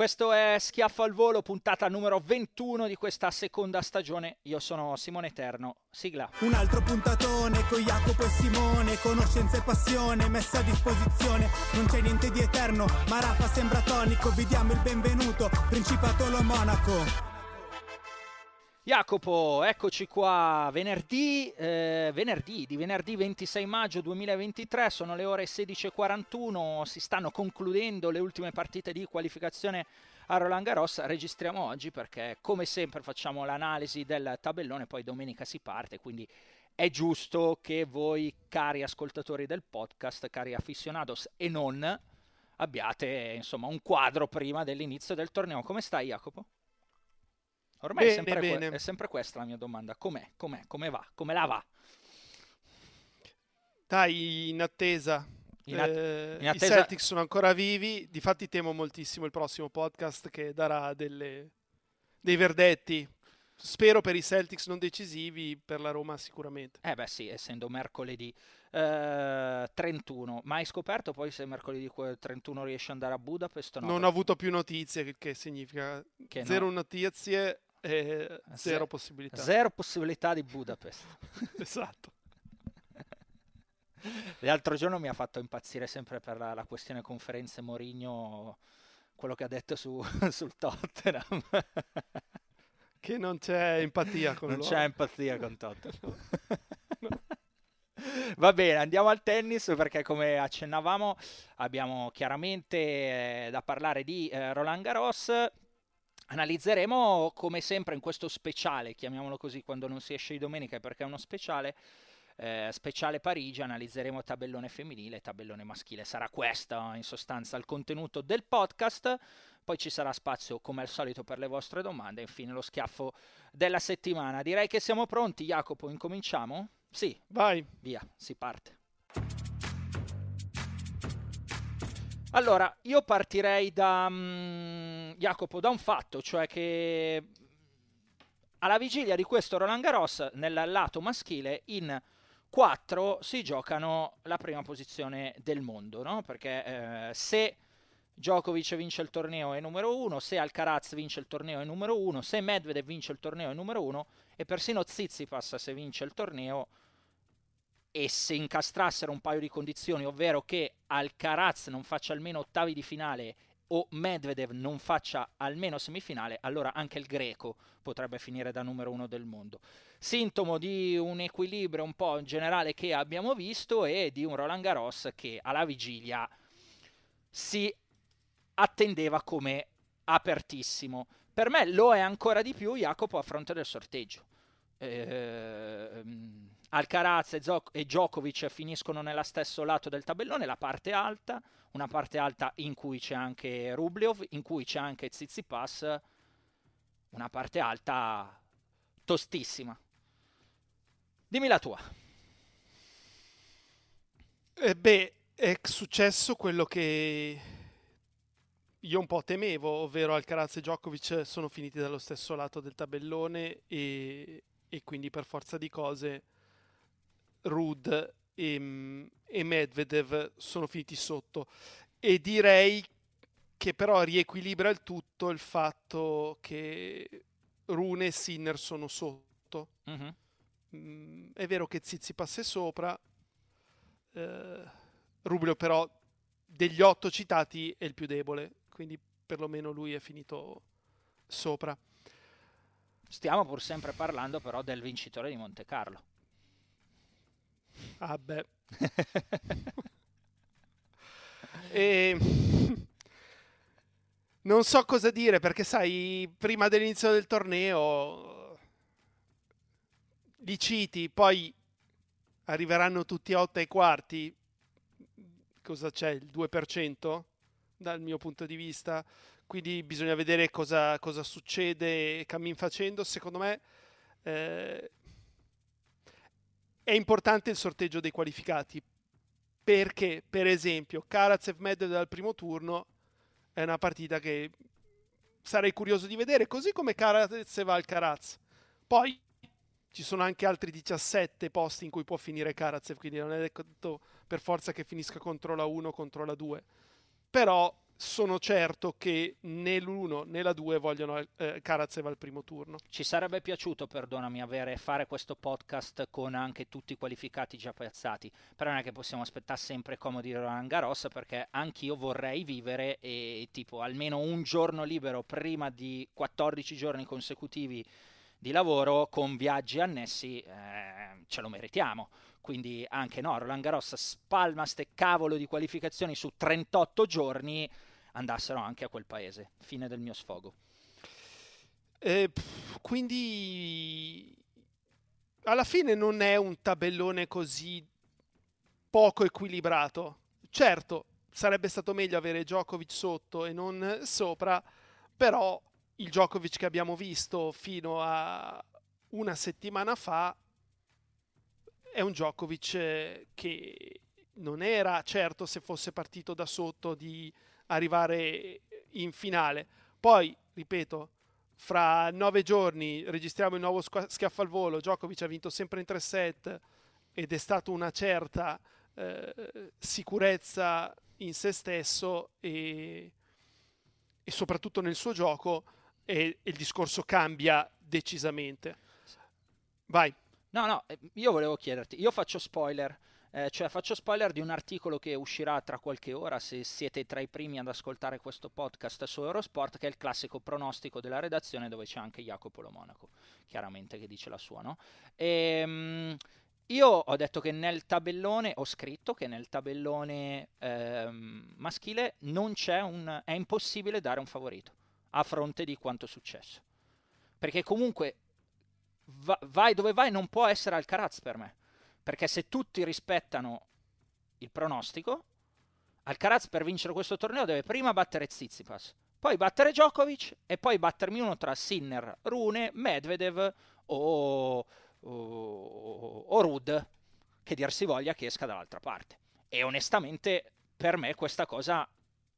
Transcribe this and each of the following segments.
Questo è Schiaffo al volo, puntata numero 21 di questa seconda stagione. Io sono Simone Terno, sigla. Un altro puntatone con Jacopo e Simone, conoscenza e passione messa a disposizione. Non c'è niente di eterno, ma Rafa sembra tonico. Vi diamo il benvenuto, Principato Lo Monaco. Jacopo, eccoci qua, venerdì 26 maggio 2023, sono le ore 16.41, si stanno concludendo le ultime partite di qualificazione a Roland Garros. Registriamo oggi perché come sempre facciamo l'analisi del tabellone, poi domenica si parte, quindi è giusto che voi, cari ascoltatori del podcast, cari aficionados e non, abbiate insomma un quadro prima dell'inizio del torneo. Come stai, Jacopo? Ormai bene, è sempre questa la mia domanda. Com'è? Come va? Come la va? Dai, in attesa. I Celtics sono ancora vivi. Difatti temo moltissimo il prossimo podcast che darà dei verdetti. Spero per i Celtics non decisivi, per la Roma sicuramente. Eh beh sì, essendo mercoledì 31. Ma hai scoperto poi se mercoledì 31 riesci ad andare a Budapest o no? Non ho avuto più notizie, che significa che zero notizie. Zero possibilità. Zero possibilità di Budapest. Esatto. L'altro giorno mi ha fatto impazzire sempre per la questione conferenze Mourinho, quello che ha detto sul Tottenham. Che non c'è empatia con loro. Non c'è empatia con Tottenham. No. Va bene, andiamo al tennis perché come accennavamo abbiamo chiaramente da parlare di Roland Garros. Analizzeremo come sempre in questo speciale, chiamiamolo così quando non si esce di domenica perché è uno speciale, speciale Parigi, analizzeremo tabellone femminile e tabellone maschile. Sarà questo in sostanza il contenuto del podcast. Poi ci sarà spazio come al solito per le vostre domande e infine lo schiaffo della settimana. Direi che siamo pronti, Jacopo, incominciamo? Sì, vai, via, si parte. Allora, io partirei da Jacopo, da un fatto, cioè che alla vigilia di questo Roland Garros nel lato maschile in 4 si giocano la prima posizione del mondo, no? Perché se Djokovic vince il torneo è numero 1, se Alcaraz vince il torneo è numero 1, se Medvedev vince il torneo è numero 1 e persino Tsitsipas se vince il torneo e se incastrassero un paio di condizioni, ovvero che Alcaraz non faccia almeno ottavi di finale o Medvedev non faccia almeno semifinale, allora anche il greco potrebbe finire da numero 1 del mondo. Sintomo di un equilibrio un po' in generale che abbiamo visto e di un Roland Garros che alla vigilia si attendeva come apertissimo. Per me lo è ancora di più, Jacopo, a fronte del sorteggio. Alcaraz e Djokovic finiscono nello stesso lato del tabellone, la parte alta, una parte alta in cui c'è anche Rublev, in cui c'è anche Tsitsipas, una parte alta tostissima. Dimmi la tua. È successo quello che io un po' temevo, ovvero Alcaraz e Djokovic sono finiti dallo stesso lato del tabellone e quindi per forza di cose Ruud e Medvedev sono finiti sotto. E direi che però riequilibra il tutto il fatto che Rune e Sinner sono sotto. Mm-hmm. È vero che Tsitsipas è sopra, Rublev però degli 8 citati è il più debole, quindi perlomeno lui è finito sopra. Stiamo pur sempre parlando però del vincitore di Monte Carlo. Ah beh. Non so cosa dire, perché sai, prima dell'inizio del torneo li citi, poi arriveranno tutti a 8 ai quarti. Cosa c'è? Il 2% dal mio punto di vista. Quindi bisogna vedere cosa succede cammin facendo. Secondo me è importante il sorteggio dei qualificati, perché per esempio Karatsev Medvedev dal primo turno è una partita che sarei curioso di vedere, così come Karatsev Alcaraz. Poi ci sono anche altri 17 posti in cui può finire Karatsev, quindi non è detto per forza che finisca contro la 1 o contro la 2, però sono certo che né l'1 né la 2 vogliono Karatsev al primo turno. Ci sarebbe piaciuto, perdonami, fare questo podcast con anche tutti i qualificati già piazzati, però non è che possiamo aspettare sempre comodi Roland Garros, perché anch'io vorrei vivere tipo almeno un giorno libero prima di 14 giorni consecutivi di lavoro con viaggi annessi, ce lo meritiamo. Quindi anche no, Roland Garros spalma ste cavolo di qualificazioni su 38 giorni, andassero anche a quel paese. Fine del mio sfogo. Quindi alla fine non è un tabellone così poco equilibrato. Certo, sarebbe stato meglio avere Djokovic sotto e non sopra, però il Djokovic che abbiamo visto fino a una settimana fa è un Djokovic che non era certo, se fosse partito da sotto, di arrivare in finale. Poi, ripeto, fra 9 giorni registriamo il nuovo schiaffo al volo. Djokovic ha vinto sempre in 3 set ed è stata una certa sicurezza in se stesso e soprattutto nel suo gioco, e il discorso cambia decisamente. Vai. No, io volevo chiederti, io faccio spoiler, faccio spoiler di un articolo che uscirà tra qualche ora, se siete tra i primi ad ascoltare questo podcast su Eurosport, che è il classico pronostico della redazione, dove c'è anche Jacopo Lo Monaco, chiaramente, che dice la sua, no? Io ho detto che nel tabellone, ho scritto che nel tabellone maschile non c'è è impossibile dare un favorito, a fronte di quanto è successo, perché comunque vai dove vai, non può essere Alcaraz per me, perché se tutti rispettano il pronostico, Alcaraz per vincere questo torneo deve prima battere Tsitsipas, poi battere Djokovic e poi battermi uno tra Sinner, Rune, Medvedev o Ruud, che dir si voglia che esca dall'altra parte. E onestamente per me questa cosa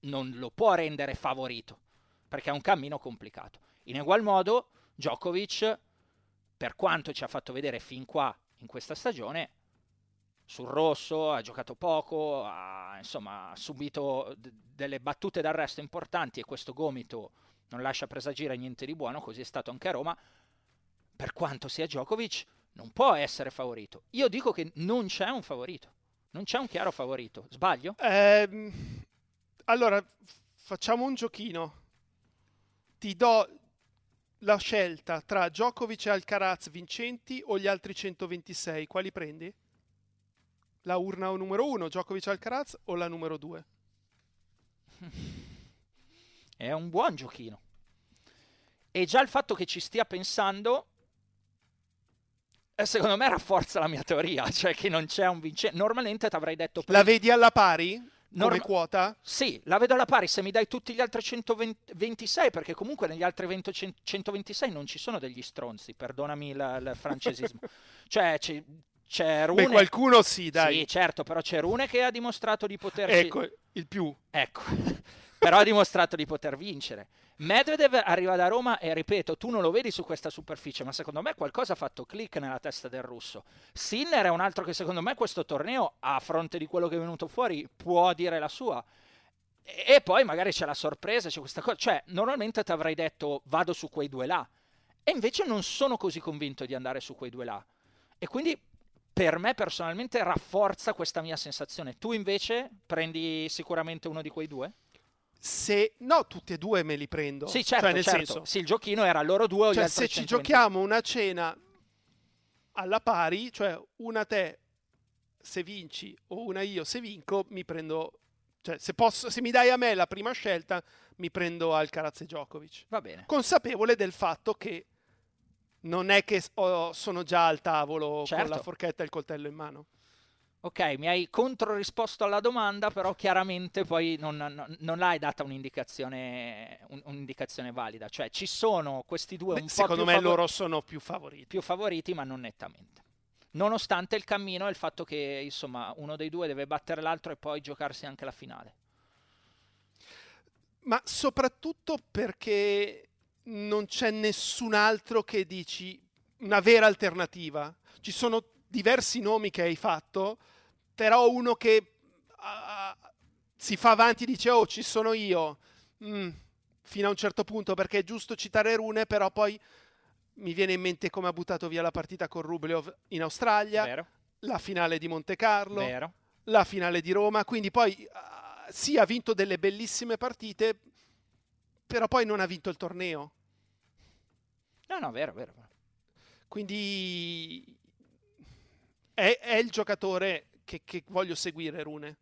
non lo può rendere favorito, perché è un cammino complicato. In egual modo Djokovic, per quanto ci ha fatto vedere fin qua in questa stagione, sul rosso ha giocato poco, ha subito delle battute d'arresto importanti, e questo gomito non lascia presagire niente di buono, così è stato anche a Roma. Per quanto sia Djokovic, non può essere favorito. Io dico che non c'è un favorito, non c'è un chiaro favorito. Sbaglio? Allora, facciamo un giochino. Ti do la scelta tra Djokovic e Alcaraz vincenti o gli altri 126, quali prendi? La urna numero 1, Djokovic e Alcaraz, o la numero 2? È un buon giochino. E già il fatto che ci stia pensando, secondo me, rafforza la mia teoria, cioè che non c'è un vincente. Normalmente ti avrei detto... La vedi alla pari? Come quota? Sì, la vedo alla pari se mi dai tutti gli altri 126, perché comunque negli altri 126 non ci sono degli stronzi, perdonami il francesismo. Cioè c'è Rune... Beh, qualcuno sì, dai. Sì, certo, però c'è Rune che ha dimostrato di poter... Ecco, il più. Ecco, però ha dimostrato di poter vincere. Medvedev arriva da Roma e, ripeto, tu non lo vedi su questa superficie, ma secondo me qualcosa ha fatto click nella testa del russo. Sinner è un altro che secondo me questo torneo, a fronte di quello che è venuto fuori, può dire la sua. E poi magari c'è la sorpresa, c'è questa cosa. Cioè, normalmente ti avrei detto vado su quei due là, e invece non sono così convinto di andare su quei due là. E quindi per me personalmente rafforza questa mia sensazione. Tu invece prendi sicuramente uno di quei due? Se no, tutti e due me li prendo. Sì, certo, cioè, nel senso, sì, il giochino era loro due o gli altri 120. Ci giochiamo una cena alla pari, cioè una te se vinci o una io se vinco, mi prendo, cioè se posso, se mi dai a me la prima scelta, mi prendo Alcaraz e Djokovic. Va bene. Consapevole del fatto che non è che sono già al tavolo, certo, con la forchetta e il coltello in mano. Ok, mi hai controrisposto alla domanda, però chiaramente poi non hai data un'indicazione valida. Cioè ci sono questi due un po' secondo me loro sono più favoriti. Più favoriti, ma non nettamente. Nonostante il cammino e il fatto che, insomma, uno dei due deve battere l'altro e poi giocarsi anche la finale. Ma soprattutto perché non c'è nessun altro che dici una vera alternativa. Ci sono diversi nomi che hai fatto, però uno che si fa avanti e dice oh, ci sono io, fino a un certo punto, perché è giusto citare Rune, però poi mi viene in mente come ha buttato via la partita con Rublev in Australia, vero, la finale di Monte Carlo, vero, la finale di Roma, quindi poi sì, ha vinto delle bellissime partite, però poi non ha vinto il torneo. No, vero. Quindi è il giocatore che voglio seguire, Rune.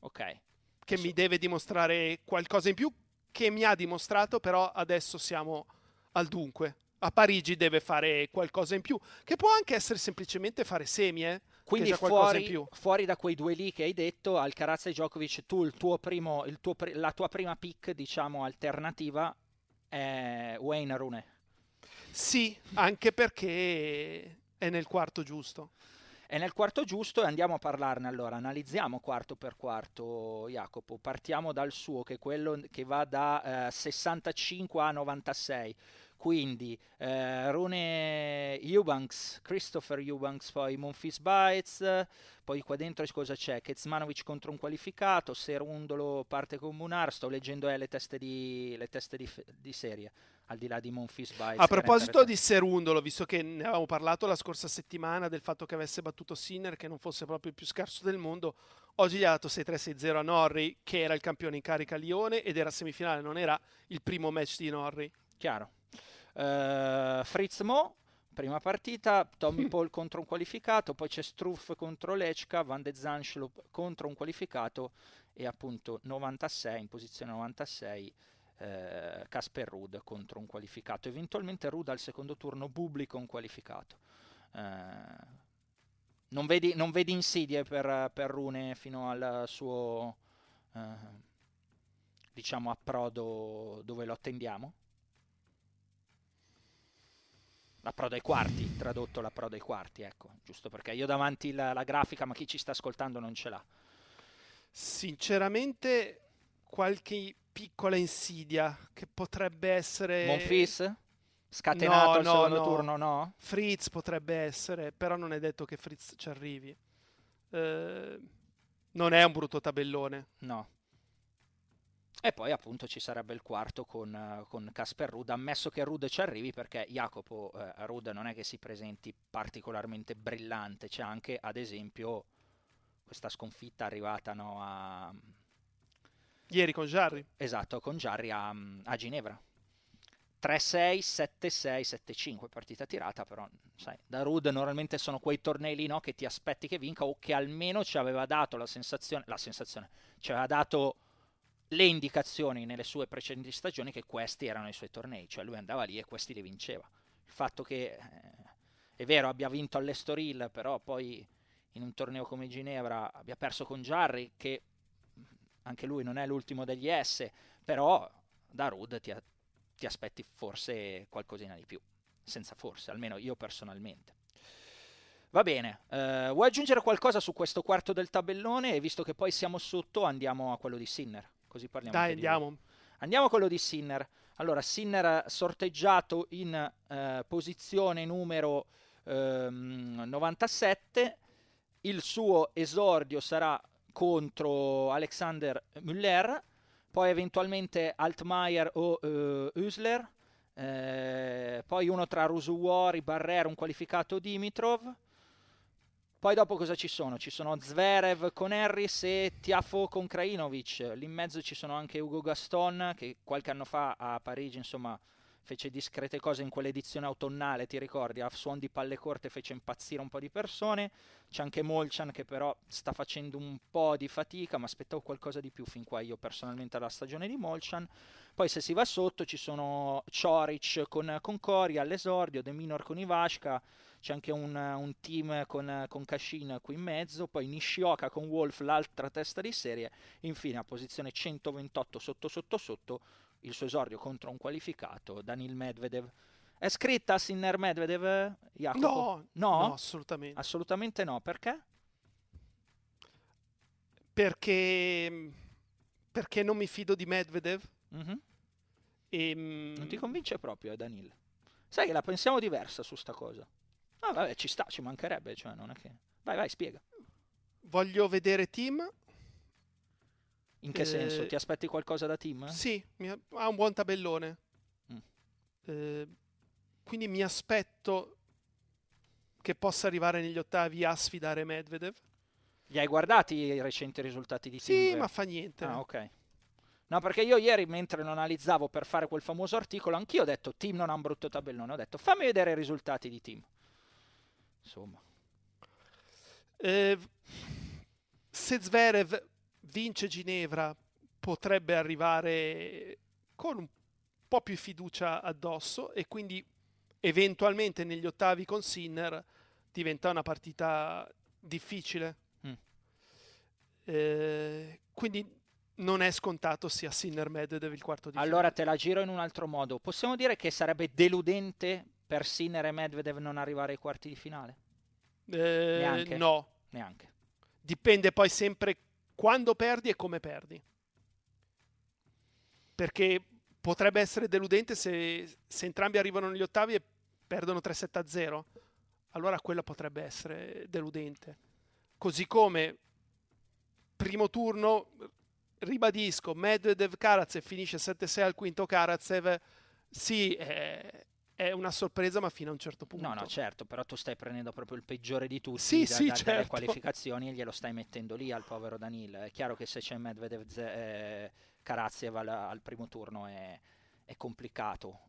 Ok. Che mi deve dimostrare qualcosa in più, che mi ha dimostrato, però adesso siamo al dunque. A Parigi deve fare qualcosa in più, che può anche essere semplicemente fare semi, quindi fuori, in più. Fuori da quei due lì che hai detto, Alcaraz e Djokovic, tu la tua prima pick, diciamo, alternativa è Wayne Rune. Sì, anche perché è nel quarto giusto. È nel quarto giusto e andiamo a parlarne allora, analizziamo quarto per quarto, Jacopo. Partiamo dal suo, che è quello che va da 65 a 96, quindi Rune Eubanks, Christopher Eubanks, poi Monfils Baez, poi qua dentro cosa c'è? Kecmanovic contro un qualificato, Serundolo parte con Munar, sto leggendo le teste di serie, al di là di Monfils Baez. A proposito di Serundolo, visto che ne avevamo parlato la scorsa settimana del fatto che avesse battuto Sinner, che non fosse proprio il più scarso del mondo, oggi gli ha dato 6-3, 6-0 a Norrie, che era il campione in carica a Lione ed era semifinale, non era il primo match di Norrie. Chiaro. Fritz Mo, prima partita, Tommy Paul contro un qualificato, poi c'è Struff contro Lechka, Van de Zanschel contro un qualificato e appunto 96, in posizione 96, Casper Ruud contro un qualificato, eventualmente Ruud al secondo turno, Bublik un qualificato. Non vedi insidie per Rune fino al suo diciamo approdo dove lo attendiamo? L'approdo ai quarti, tradotto l'approdo ai quarti, ecco, giusto perché io davanti la grafica, ma chi ci sta ascoltando non ce l'ha. Sinceramente qualche piccola insidia che potrebbe essere... Monfils? Scatenato al secondo turno, no? Fritz potrebbe essere, però non è detto che Fritz ci arrivi. Non è un brutto tabellone. No. E poi appunto ci sarebbe il quarto con Casper Ruud, ammesso che Ruud ci arrivi, perché Jacopo, Ruud non è che si presenti particolarmente brillante, c'è anche ad esempio questa sconfitta arrivata ieri con Jarry. Esatto, con Jarry a Ginevra. 3-6, 7-6, 7-5, partita tirata, però sai, da Ruud normalmente sono quei tornei lì, no, che ti aspetti che vinca o che almeno ci aveva dato la sensazione, ci aveva dato le indicazioni nelle sue precedenti stagioni che questi erano i suoi tornei, cioè lui andava lì e questi li vinceva. Il fatto che è vero abbia vinto all'Estoril, però poi in un torneo come Ginevra abbia perso con Jarry, che anche lui non è l'ultimo degli S, però da Ruud ti aspetti forse qualcosina di più, senza forse, almeno io personalmente. Va bene, vuoi aggiungere qualcosa su questo quarto del tabellone? E visto che poi siamo sotto, andiamo a quello di Sinner. Così parliamo. Dai, andiamo a quello di Sinner. Allora, Sinner sorteggiato in posizione numero 97. Il suo esordio sarà contro Alexander Müller, poi eventualmente Altmaier o Hüsler, poi uno tra Rusuori, Barrera, un qualificato Dimitrov, Poi dopo cosa ci sono? Ci sono Zverev con Harris e Tiafoe con Krajinovic. Lì in mezzo ci sono anche Hugo Gaston, che qualche anno fa a Parigi, insomma, fece discrete cose in quell'edizione autunnale, ti ricordi? A suon di palle corte fece impazzire un po' di persone. C'è anche Molchan che però sta facendo un po' di fatica, ma aspettavo qualcosa di più fin qua io personalmente alla stagione di Molchan. Poi se si va sotto ci sono Cioric con Coria all'esordio, De Minor con Ivashka. C'è anche un team con Kashin qui in mezzo, poi Nishioka con Wolf, l'altra testa di serie, infine a posizione 128 sotto il suo esordio contro un qualificato, Daniil Medvedev. È scritta Sinner Medvedev, Jacopo? No, assolutamente. Assolutamente no, perché? Perché non mi fido di Medvedev. E, non ti convince proprio Daniil? Sai che la pensiamo diversa su sta cosa. Ah, vabbè, ci sta, ci mancherebbe, cioè non è che... Vai, spiega. Voglio vedere team. In che senso? Ti aspetti qualcosa da team? Sì, ha un buon tabellone. Quindi mi aspetto che possa arrivare negli ottavi a sfidare Medvedev. Gli hai guardati i recenti risultati di team? Sì, ma fa niente. Ah, ok. No, perché io ieri, mentre lo analizzavo per fare quel famoso articolo, anch'io ho detto team non ha un brutto tabellone. Ho detto fammi vedere i risultati di team. Insomma, se Zverev vince Ginevra potrebbe arrivare con un po' più fiducia addosso e quindi eventualmente negli ottavi con Sinner diventa una partita difficile. Quindi non è scontato sia Sinner Medvedev il quarto di finale. Allora te la giro in un altro modo. Possiamo dire che sarebbe deludente per Sinner e Medvedev non arrivare ai quarti di finale? Neanche. No. Neanche. Dipende poi sempre quando perdi e come perdi. Perché potrebbe essere deludente se entrambi arrivano negli ottavi e perdono 3-7-0. Allora quella potrebbe essere deludente. Così come primo turno, ribadisco, Medvedev-Karatsev finisce 7-6 al quinto Karatsev. Sì, è una sorpresa, ma fino a un certo punto. No, certo, però tu stai prendendo proprio il peggiore di tutti certo, dalle qualificazioni e glielo stai mettendo lì al povero Daniil. È chiaro che se c'è Medvedev Karatsev al primo turno è complicato,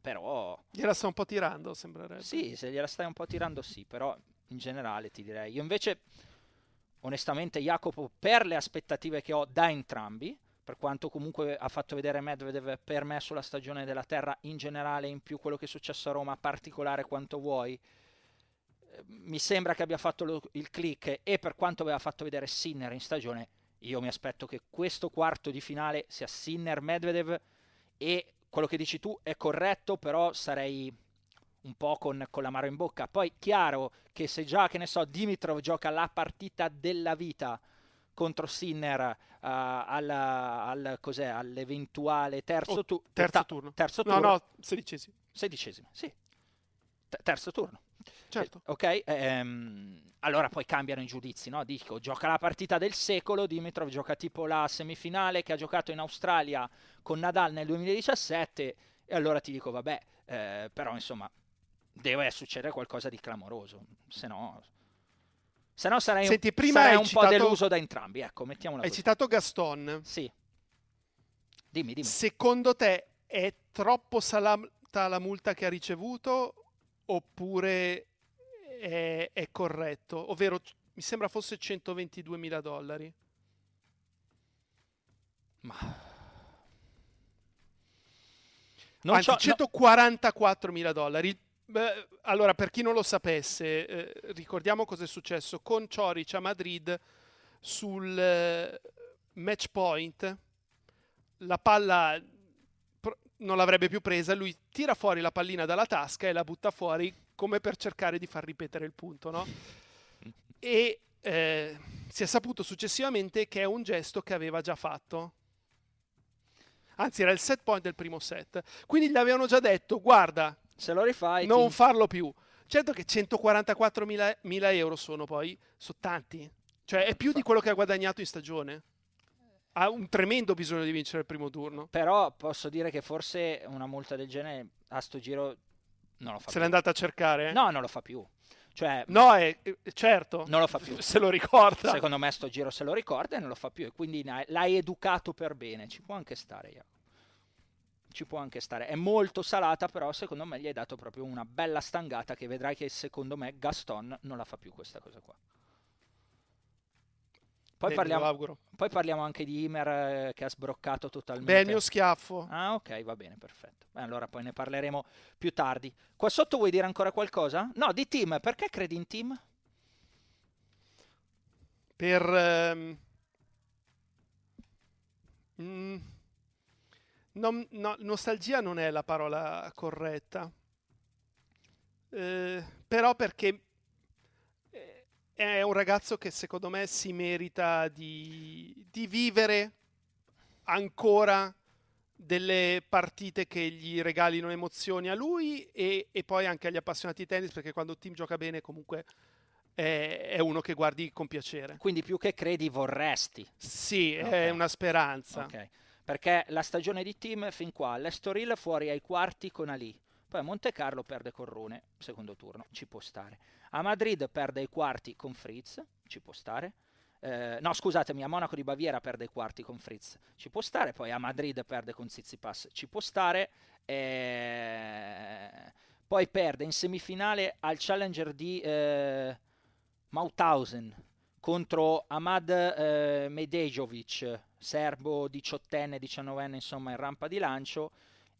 però... Gliela sta un po' tirando, sembrerebbe. Sì, se gliela stai un po' tirando sì, però in generale ti direi. Io invece, onestamente, Jacopo, per le aspettative che ho da entrambi, per quanto comunque ha fatto vedere Medvedev per me sulla stagione della terra in generale, in più quello che è successo a Roma, particolare quanto vuoi, mi sembra che abbia fatto il click, e per quanto aveva fatto vedere Sinner in stagione, io mi aspetto che questo quarto di finale sia Sinner-Medvedev, e quello che dici tu è corretto, però sarei un po' con l'amaro in bocca. Poi chiaro che se già, che ne so, Dimitrov gioca la partita della vita contro Sinner all'eventuale terzo turno. No, sedicesimo, sì. Terzo turno. Certo. Ok? Allora poi cambiano i giudizi, no? Dico, gioca la partita del secolo, Dimitrov gioca tipo la semifinale che ha giocato in Australia con Nadal nel 2017, e allora ti dico, vabbè, però insomma, deve succedere qualcosa di clamoroso, se no sarei, senti, prima sarei un po' deluso da entrambi, ecco, mettiamola così. Hai citato Gaston. Sì. Dimmi. Secondo te è troppo salata la multa che ha ricevuto oppure è corretto? Ovvero, mi sembra fosse $122.000. Ma... Anzi, $144.000. Beh, allora, per chi non lo sapesse, ricordiamo cosa è successo con Cioric a Madrid sul match point. La palla non l'avrebbe più presa, lui tira fuori la pallina dalla tasca e la butta fuori come per cercare di far ripetere il punto, no? E si è saputo successivamente che è un gesto che aveva già fatto. Anzi, era il set point del primo set. Quindi gli avevano già detto, guarda, se lo rifai non farlo più. Certo che 144.000 euro sono tanti, cioè è più di quello che ha guadagnato in stagione. Ha un tremendo bisogno di vincere il primo turno. Però posso dire che forse una multa del genere a sto giro non lo fa più. Se l'è andata a cercare? No, non lo fa più. Cioè, no, certo, non lo fa più. Se lo ricorda. Secondo me sto giro se lo ricorda e non lo fa più. E quindi l'hai educato per bene. Ci può anche stare, Jacopo. Ci può anche stare. È molto salata, però secondo me gli hai dato proprio una bella stangata che vedrai che secondo me Gaston non la fa più questa cosa qua. Poi parliamo anche di Imer che ha sbroccato totalmente. Beh, il mio schiaffo. Ah, ok, va bene, perfetto. Beh, allora poi ne parleremo più tardi. Qua sotto vuoi dire ancora qualcosa? No, di team. Perché credi in team? Per... No, nostalgia non è la parola corretta. Però perché... è un ragazzo che secondo me si merita di vivere ancora delle partite che gli regalino emozioni a lui e poi anche agli appassionati di tennis, perché quando il team gioca bene comunque è uno che guardi con piacere. Quindi più che credi vorresti. Sì, okay. È una speranza. Okay. Perché la stagione di team fin qua, l'Estoril fuori ai quarti con Ali. Poi a Monte Carlo perde con Rune, secondo turno, ci può stare. A Madrid perde ai quarti con Fritz, ci può stare. No, scusatemi, a Monaco di Baviera perde ai quarti con Fritz, ci può stare. Poi a Madrid perde con Tsitsipas, ci può stare. Poi perde in semifinale al Challenger di Mauthausen contro Ahmad Medejovic, serbo 18enne, 19enne, insomma in rampa di lancio.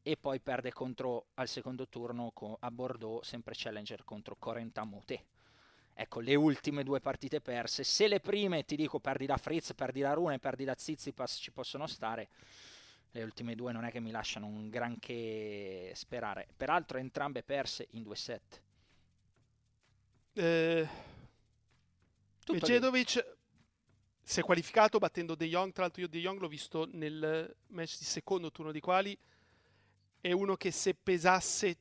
E poi perde contro al secondo turno a Bordeaux, sempre Challenger, contro Corentin Moutet. Ecco, le ultime due partite perse. Se le prime, ti dico, perdi da Fritz, perdi da Rune, perdi da Tsitsipas, ci possono stare. Le ultime due non è che mi lasciano un granché sperare. Peraltro entrambe perse in 2 set. Medvedev si è qualificato battendo De Jong. Tra l'altro io De Jong l'ho visto nel match di secondo turno di quali. È uno che se pesasse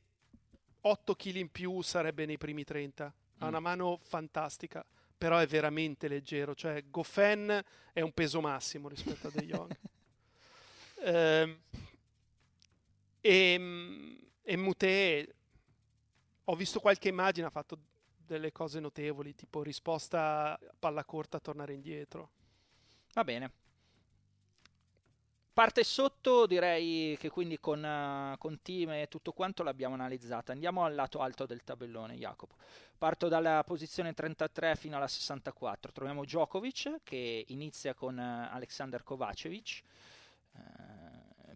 8 kg in più sarebbe nei primi 30. Ha una mano fantastica, però è veramente leggero. Cioè, Goffin è un peso massimo rispetto a De Jong. E Moutet, ho visto qualche immagine, ha fatto delle cose notevoli, tipo risposta palla corta, tornare indietro. Va bene. Parte sotto, direi che quindi con team e tutto quanto l'abbiamo analizzata. Andiamo al lato alto del tabellone, Jacopo. Parto dalla posizione 33 fino alla 64. Troviamo Djokovic che inizia con Alexander Kovacevic,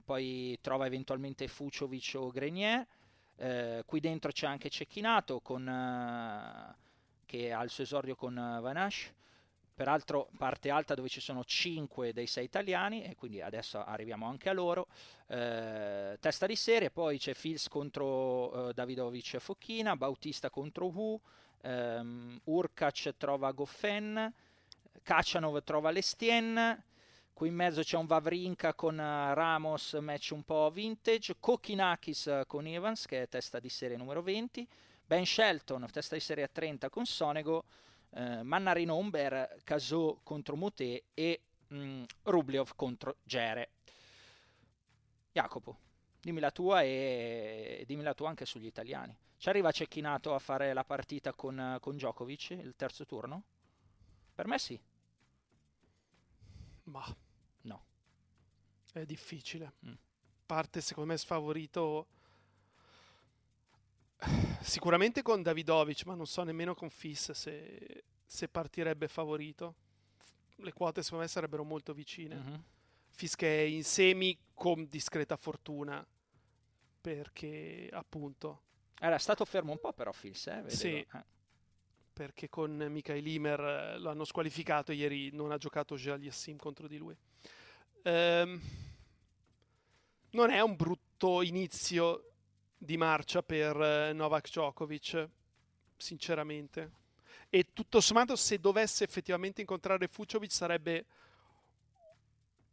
poi trova eventualmente Fuciovic o Grenier. Qui dentro c'è anche Cecchinato che ha il suo esordio con Vanash. Peraltro parte alta dove ci sono 5 dei 6 italiani e quindi adesso arriviamo anche a loro. Testa di serie, poi c'è Fils contro Davidovic e Fokina, Bautista contro Wu, Urkac trova Goffin, Kachanov trova Lestien, qui in mezzo c'è un Vavrinka con Ramos, match un po' vintage, Kokinakis con Evans che è testa di serie numero 20, Ben Shelton testa di serie a 30 con Sonego, Mannarino Umber, Casò contro Moutet e Rublev contro Gere. Jacopo, dimmi la tua e dimmi la tua anche sugli italiani. Ci arriva Cecchinato a fare la partita con Djokovic il terzo turno? Per me sì. Ma no. È difficile. Parte secondo me sfavorito sicuramente con Davidovic, ma non so nemmeno con Fis se partirebbe favorito. Le quote secondo me sarebbero molto vicine. Fis che è in semi con discreta fortuna, perché appunto era stato fermo un po', però Fis sì, perché con Mikhail Imer l'hanno squalificato e ieri non ha giocato Auger-Aliassime contro di lui. Non è un brutto inizio di marcia per Novak Djokovic, sinceramente, e tutto sommato se dovesse effettivamente incontrare Fuciovic sarebbe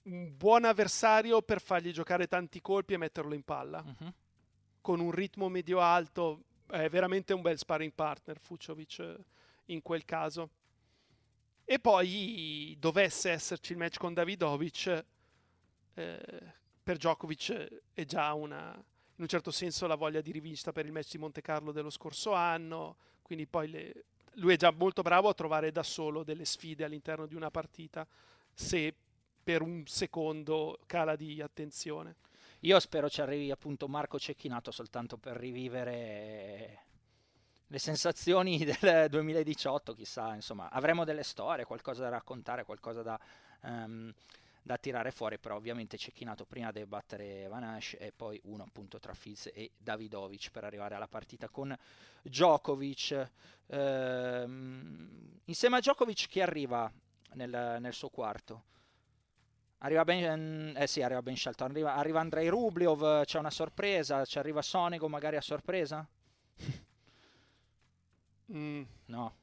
un buon avversario per fargli giocare tanti colpi e metterlo in palla con un ritmo medio alto. È veramente un bel sparring partner Fuciovic in quel caso. E poi dovesse esserci il match con Davidovic, per Djokovic è già una, in un certo senso, la voglia di rivincita per il match di Monte Carlo dello scorso anno, quindi poi lui è già molto bravo a trovare da solo delle sfide all'interno di una partita se per un secondo cala di attenzione. Io spero ci arrivi appunto Marco Cecchinato soltanto per rivivere le sensazioni del 2018, chissà, insomma, avremo delle storie, qualcosa da raccontare, qualcosa da tirare fuori, però ovviamente Cecchinato prima deve battere Van Asch e poi uno appunto tra Fils e Davidovic per arrivare alla partita con Djokovic. Insieme a Djokovic chi arriva nel suo quarto? Arriva Andrei Rublev, c'è una sorpresa, ci arriva Sonego magari a sorpresa? No.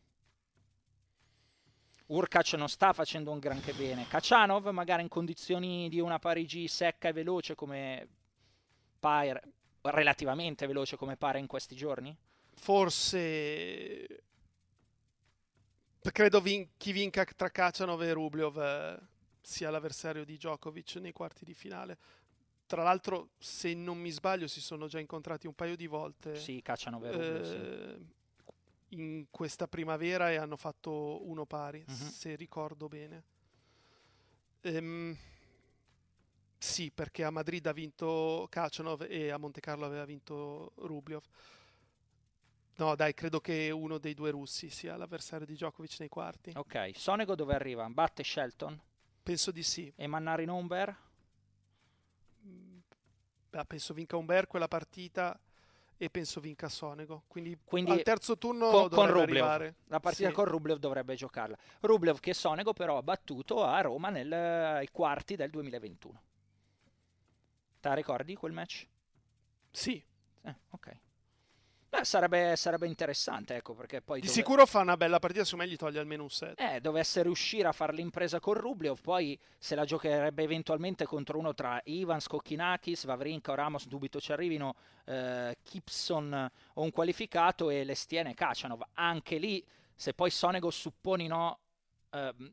Urkac non sta facendo un granché bene. Kachanov magari in condizioni di una Parigi secca e veloce come pare, relativamente veloce come pare in questi giorni? Forse credo chi vinca tra Kachanov e Rublev sia l'avversario di Djokovic nei quarti di finale. Tra l'altro, se non mi sbaglio, si sono già incontrati un paio di volte. Sì, Kachanov e Rublev, sì. In questa primavera, e hanno fatto uno pari, se ricordo bene. Sì, perché a Madrid ha vinto Kachanov e a Monte Carlo aveva vinto Rublev. No, dai, credo che uno dei due russi sia l'avversario di Djokovic nei quarti. Ok, Sonego dove arriva? Batte Shelton? Penso di sì. E Mannari Umber? Beh, penso vinca Umber quella partita e penso vinca Sonego, quindi al terzo turno con Rublev arrivare. La partita sì, con Rublev dovrebbe giocarla. Rublev che Sonego però ha battuto a Roma ai quarti del 2021. Te ricordi quel match? Sì. Ok. Beh, sarebbe interessante, ecco, perché poi... Di sicuro fa una bella partita, su me gli toglie almeno un set. Dovesse riuscire a fare l'impresa con Rublev, poi se la giocherebbe eventualmente contro uno tra Ivans, Kokkinakis, Vavrinka o Ramos, dubito ci arrivino, Gibson o un qualificato, e Lestiene e Kachanov. Anche lì, se poi Sonego, supponi no,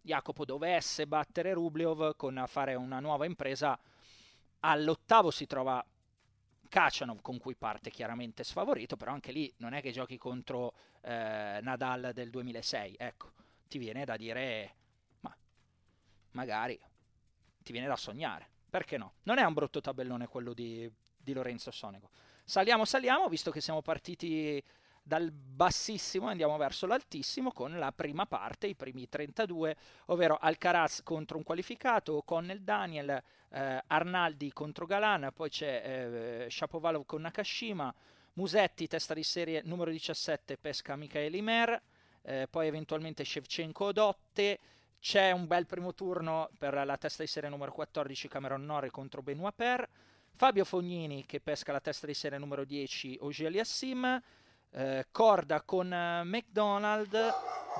Jacopo, dovesse battere Rublev con fare una nuova impresa, all'ottavo si trova Kachanov, con cui parte chiaramente sfavorito, però anche lì non è che giochi contro Nadal del 2006, ecco, ti viene da dire, ma magari ti viene da sognare, perché no? Non è un brutto tabellone quello di Lorenzo Sonego. Saliamo, visto che siamo partiti dal bassissimo andiamo verso l'altissimo con la prima parte, i primi 32, ovvero Alcaraz contro un qualificato, Connell Daniel, Arnaldi contro Galan, poi c'è Shapovalov con Nakashima, Musetti testa di serie numero 17 pesca Michael Imer, poi eventualmente Shevchenko Dotte. C'è un bel primo turno per la testa di serie numero 14 Cameron Norrie contro Benoît Per, Fabio Fognini che pesca la testa di serie numero 10 Auger-Aliassime, Corda con McDonald,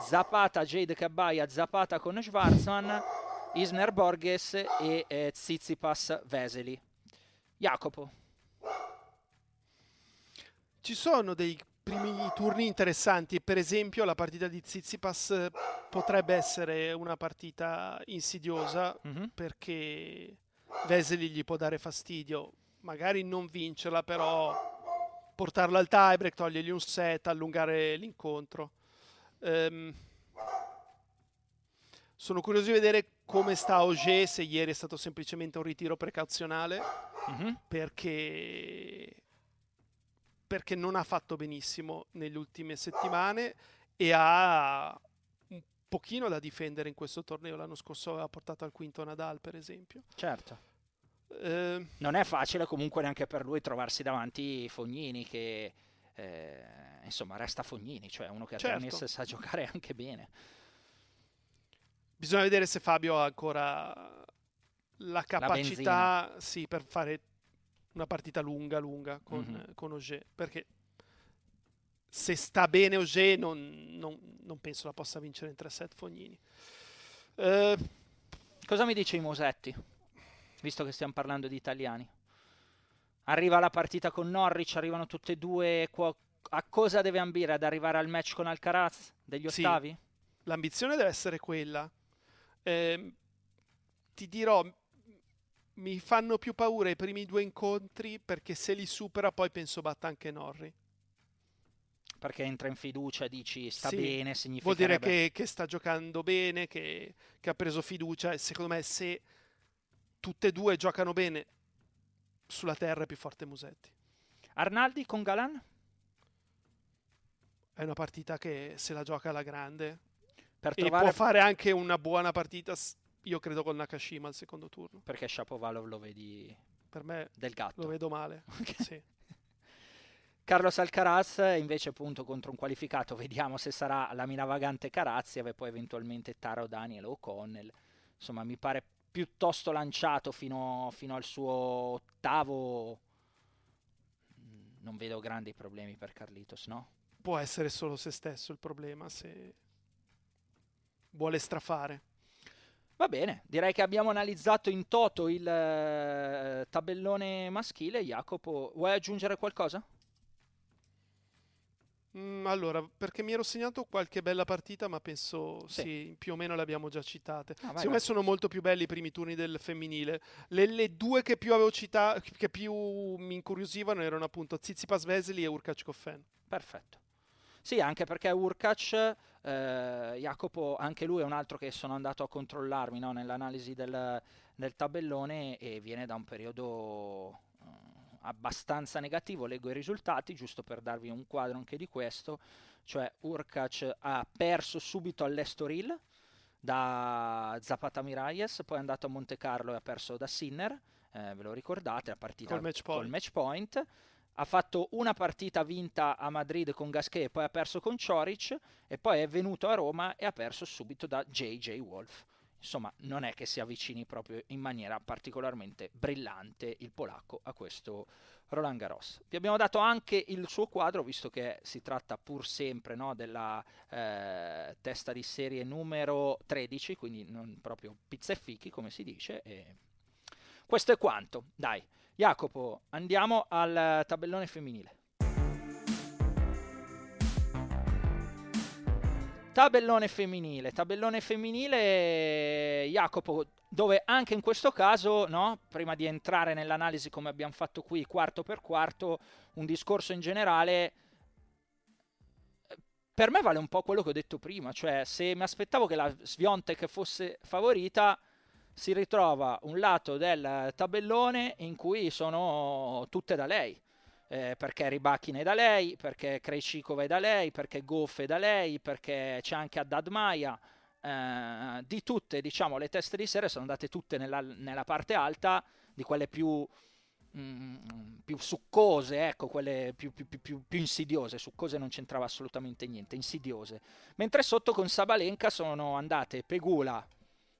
Zapata Jade Cabaya, Zapata con Schwarzman, Isner Borges e Tsitsipas Vesely. Jacopo, ci sono dei primi turni interessanti, per esempio la partita di Tsitsipas potrebbe essere una partita insidiosa, perché Vesely gli può dare fastidio, magari non vincerla, però portarlo al tiebreak, togliergli un set, allungare l'incontro. Sono curioso di vedere come sta Auger, se ieri è stato semplicemente un ritiro precauzionale, perché non ha fatto benissimo nelle ultime settimane e ha un pochino da difendere in questo torneo. L'anno scorso aveva portato al quinto Nadal, per esempio. Certo. Non è facile comunque neanche per lui trovarsi davanti Fognini che insomma resta Fognini, cioè uno che a tennis sa giocare anche bene. Bisogna vedere se Fabio ha ancora la capacità per fare una partita lunga con Auger, perché se sta bene Auger non penso la possa vincere in 3 set Fognini. Cosa mi dice Musetti? Visto che stiamo parlando di italiani, arriva la partita con Norrie, arrivano tutte e due. A cosa deve ambire? Ad arrivare al match con Alcaraz degli ottavi? L'ambizione deve essere quella. Ti dirò, mi fanno più paura i primi due incontri, perché se li supera poi penso batta anche Norrie. perché entra in fiducia, dici sta bene, significa. Vuol dire che sta giocando bene, che ha preso fiducia, e secondo me se tutte e due giocano bene sulla terra è più forte Musetti. Arnaldi con Galan? È una partita che se la gioca alla grande può fare anche una buona partita, io credo, con Nakashima al secondo turno. Perché Shapovalov lo vedi, per me, del gatto. Lo vedo male. Okay. Sì. Carlos Alcaraz invece appunto contro un qualificato, vediamo se sarà la Minavagante Karatsev e poi eventualmente Taro, Daniel o O'Connell. Insomma, mi pare piuttosto lanciato fino al suo ottavo. Non vedo grandi problemi per Carlitos, no? Può essere solo se stesso il problema, se vuole strafare. Va bene, direi che abbiamo analizzato in toto il tabellone maschile. Jacopo, vuoi aggiungere qualcosa? Allora, perché mi ero segnato qualche bella partita, ma penso sì, più o meno le abbiamo già citate. Secondo me sono molto più belli i primi turni del femminile. Le due che più avevo citato, che più mi incuriosivano, erano appunto Tsitsipas Vesely e Urkac Coffen. Perfetto. Sì, anche perché Urkac, Jacopo, anche lui è un altro che sono andato a controllarmi, no, nell'analisi del tabellone, e viene da un periodo abbastanza negativo. Leggo i risultati giusto per darvi un quadro anche di questo, cioè Urkac ha perso subito all'Estoril da Zapata Miralles, poi è andato a Monte Carlo e ha perso da Sinner, ve lo ricordate, la partita col match point. Ha fatto una partita vinta a Madrid con Gasquet, poi ha perso con Coric, e poi è venuto a Roma e ha perso subito da JJ Wolf. Insomma, non è che si avvicini proprio in maniera particolarmente brillante il polacco a questo Roland Garros. Vi abbiamo dato anche il suo quadro, visto che si tratta pur sempre, no, della testa di serie numero 13, quindi non proprio pizza e fichi, come si dice. E questo è quanto. Dai, Jacopo, andiamo al tabellone femminile. Tabellone femminile, Jacopo, dove anche in questo caso, no, prima di entrare nell'analisi come abbiamo fatto qui quarto per quarto, un discorso in generale, per me vale un po' quello che ho detto prima, cioè se mi aspettavo che la Swiatek fosse favorita, si ritrova un lato del tabellone in cui sono tutte da lei. Perché Rybakina è da lei, perché Krejcikova è da lei, perché Goff è da lei, perché c'è anche Haddad Maia, di tutte, diciamo, le teste di serie sono andate tutte nella parte alta, di quelle più succose, ecco, quelle più insidiose. Succose non c'entrava assolutamente niente, insidiose. Mentre sotto con Sabalenka sono andate Pegula,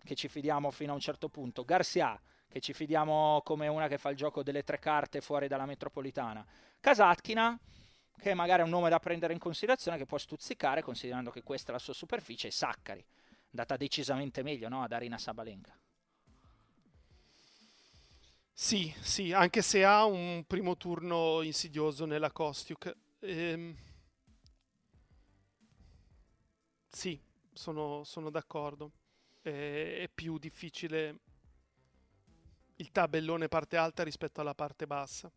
che ci fidiamo fino a un certo punto, Garcia, che ci fidiamo come una che fa il gioco delle tre carte fuori dalla metropolitana, Kasatkina, che magari è un nome da prendere in considerazione, che può stuzzicare considerando che questa è la sua superficie, e Sakkari, data decisamente meglio, no, ad Arina Sabalenka. Sì, anche se ha un primo turno insidioso nella Kostiuk. Sì, sono d'accordo, è più difficile il tabellone parte alta rispetto alla parte bassa.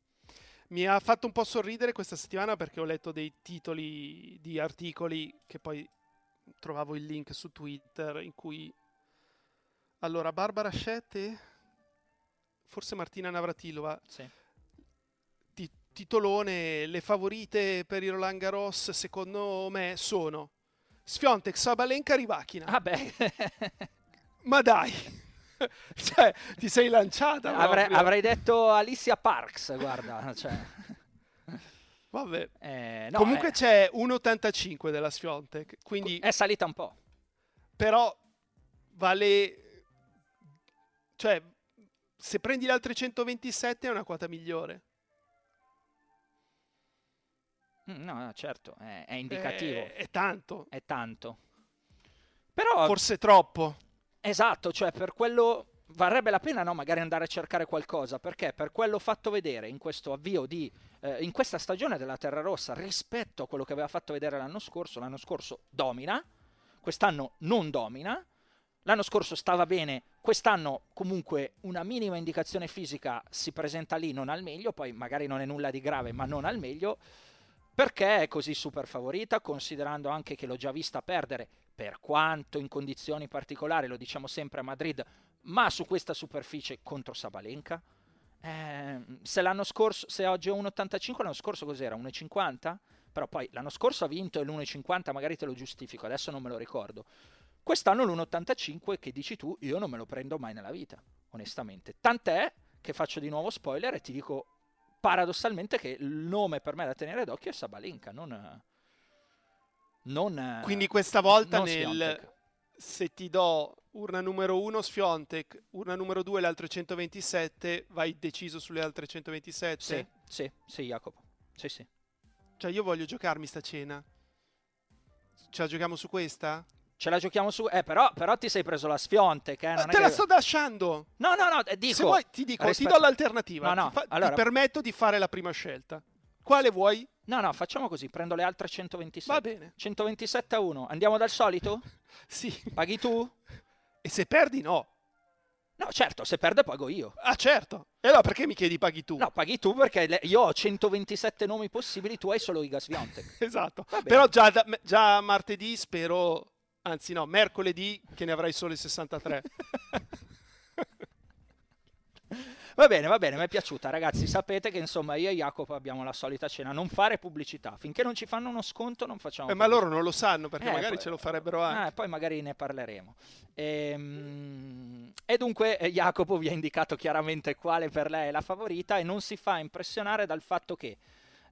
Mi ha fatto un po' sorridere questa settimana perché ho letto dei titoli di articoli, che poi trovavo il link su Twitter, in cui allora Barbara Schett, forse Martina Navratilova, titolone: le favorite per il Roland Garros secondo me sono Swiatek, Sabalenka, Rybakina. Ma dai! Cioè, ti sei lanciata. Avrei detto Alicia Parks, guarda. Cioè. Vabbè. No, comunque c'è 1,85 della Swiatek, quindi è salita un po'. Però vale, cioè, se prendi le altre 127 è una quota migliore. No, certo, è indicativo. È tanto. È tanto. Però forse troppo. Esatto, cioè per quello varrebbe la pena, no, magari andare a cercare qualcosa, perché per quello fatto vedere in questo avvio in questa stagione della Terrarossa rispetto a quello che aveva fatto vedere l'anno scorso domina, quest'anno non domina, l'anno scorso stava bene, quest'anno comunque una minima indicazione fisica si presenta lì non al meglio, poi magari non è nulla di grave ma non al meglio, Perché è così super favorita, considerando anche che l'ho già vista perdere, per quanto in condizioni particolari, lo diciamo sempre a Madrid, ma su questa superficie contro Sabalenka? Se l'anno scorso, se oggi è 1,85, l'anno scorso cos'era? 1,50? Però poi l'anno scorso ha vinto e l'1,50 magari te lo giustifico, adesso non me lo ricordo. Quest'anno l'1,85 che dici tu, io non me lo prendo mai nella vita, onestamente. Tant'è che faccio di nuovo spoiler e ti dico paradossalmente che il nome per me da tenere d'occhio è Sabalenka, non quindi questa volta non Swiatek. Se ti do urna numero 1 Swiatek, urna numero 2 le altre 127, vai deciso sulle altre 127? Sì, Jacopo. Sì. Cioè io voglio giocarmi sta cena. Ce la giochiamo su questa? Ce la giochiamo su... Però ti sei preso la Swiatek, non te è la che... sto lasciando! No, dico... Se vuoi ti dico, rispetto... ti do l'alternativa. Allora... ti permetto di fare la prima scelta. Quale vuoi? No, facciamo così, prendo le altre 127. Va bene. 127 a 1. Andiamo dal solito? Sì. Paghi tu? E se perdi no. No, certo, se perde pago io. Ah, certo. E allora perché mi chiedi paghi tu? No, paghi tu perché io ho 127 nomi possibili, tu hai solo Iga Swiatek. Esatto. Però già martedì spero... Anzi no, mercoledì che ne avrai solo i 63. Va bene, mi è piaciuta. Ragazzi, sapete che insomma io e Jacopo abbiamo la solita cena. Non fare pubblicità. Finché non ci fanno uno sconto non facciamo pubblicità. Ma loro non lo sanno perché magari poi, ce lo farebbero anche. Poi magari ne parleremo. E dunque Jacopo vi ha indicato chiaramente quale per lei è la favorita e non si fa impressionare dal fatto che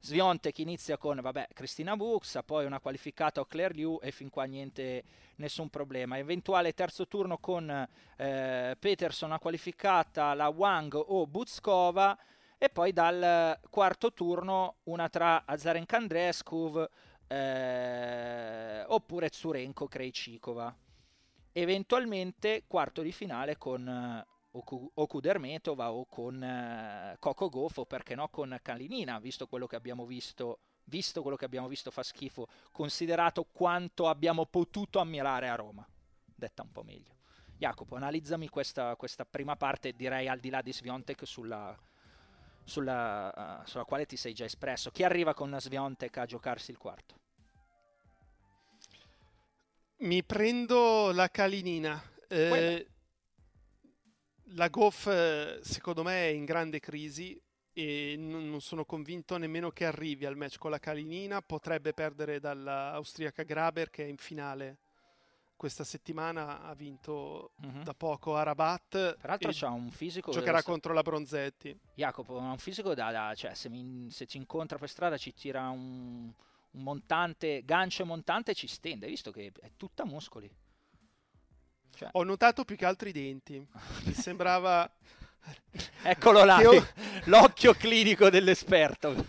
Swiatek inizia con Cristina Buxa, poi una qualificata o Claire Liu e fin qua niente, nessun problema. Eventuale terzo turno con Peterson, una qualificata la Wang o Butskova, e poi dal quarto turno una tra Azarenka Andreescu oppure Zurenko Krejcikova. Eventualmente quarto di finale con o Kudermetova o con Coco Gauff, perché no con Kalinina, visto quello che abbiamo visto fa schifo, considerato quanto abbiamo potuto ammirare a Roma, detta un po' meglio. Jacopo, analizzami questa prima parte, direi al di là di Swiatek sulla quale ti sei già espresso. Chi arriva con Swiatek a giocarsi il quarto? Mi prendo la Kalinina. La Gauff secondo me è in grande crisi e non sono convinto nemmeno che arrivi al match con la Kalinina. Potrebbe perdere dall'austriaca Graber che è in finale questa settimana, ha vinto da poco a Rabat. Peraltro c'ha un fisico... Giocherà contro la Bronzetti. Jacopo, ha un fisico cioè, se ci incontra per strada ci tira un montante, gancio e montante, ci stende. Hai visto che è tutta muscoli? Cioè. Ho notato più che altro i denti. Mi sembrava... Eccolo là, l'occhio clinico dell'esperto.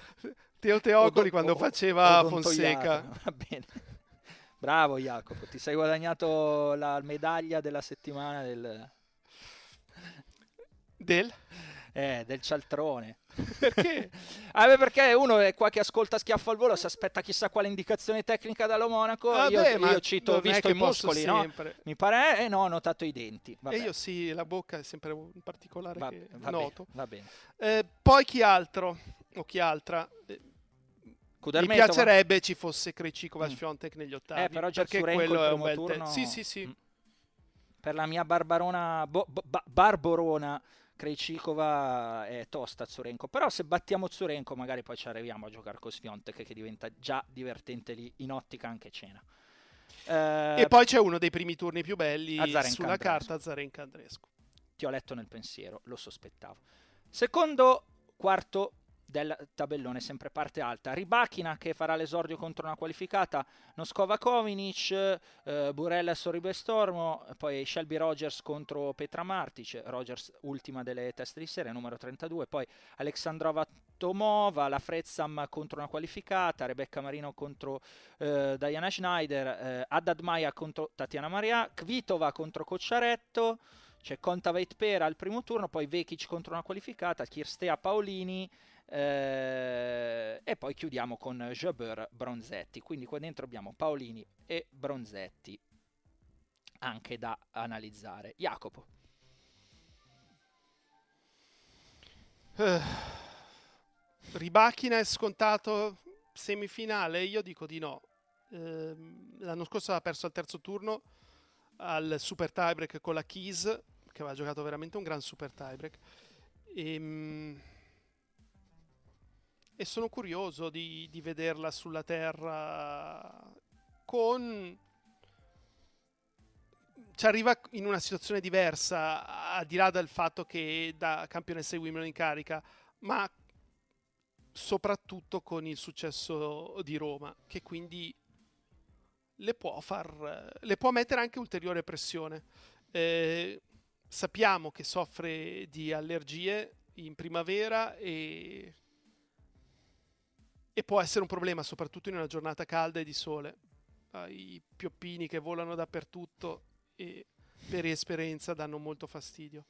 Teo Teocoli quando faceva Fonseca. Va bene. Bravo Jacopo, ti sei guadagnato la medaglia della settimana del cialtrone. Perché? Perché uno è qua che ascolta Schiaffo al volo, si aspetta chissà quale indicazione tecnica da Lo Monaco. Io cito, ho visto i muscoli, no? Mi pare, ho notato i denti. Vabbè. E io sì, la bocca è sempre un particolare che noto. Va bene. Poi chi altro o chi altra? Mi piacerebbe ci fosse Krejcikova Swiatek negli ottavi. Però già perché quello è un bel turno. Sì. Per la mia Barbarona Krejcikova è tosta Zurenko, però se battiamo Zurenko magari poi ci arriviamo a giocare con Swiatek, che diventa già divertente lì in ottica anche cena. E poi c'è uno dei primi turni più belli sulla carta, Azarenka Andreescu. Ti ho letto nel pensiero, lo sospettavo. Secondo quarto del tabellone, sempre parte alta, Rybakina che farà l'esordio contro una qualificata Noskova-Kovinic, Burella Sorribestormo, poi Shelby Rogers contro Petra Martic, Rogers ultima delle teste di serie, numero 32, poi Alexandrova Tomova, la Frezzam contro una qualificata, Rebecca Marino contro Diana Schneider, Haddad Maia contro Tatiana Maria, Kvitova contro Cocciaretto, c'è Kontaveit-Pera al primo turno, poi Vekic contro una qualificata, Kirstea Paolini, e poi chiudiamo con Jabeur Bronzetti. Quindi qua dentro abbiamo Paolini e Bronzetti anche da analizzare. Jacopo, Rybakina è scontato semifinale io dico di no. L'anno scorso ha perso al terzo turno al super tiebreak con la Keys, che aveva giocato veramente un gran super tiebreak. E sono curioso di vederla sulla terra con... Ci arriva in una situazione diversa, al di là del fatto che da campionessa di Wimbledon in carica, ma soprattutto con il successo di Roma, che quindi le può mettere anche ulteriore pressione. Sappiamo che soffre di allergie in primavera e può essere un problema, soprattutto in una giornata calda e di sole. I pioppini che volano dappertutto e per esperienza danno molto fastidio.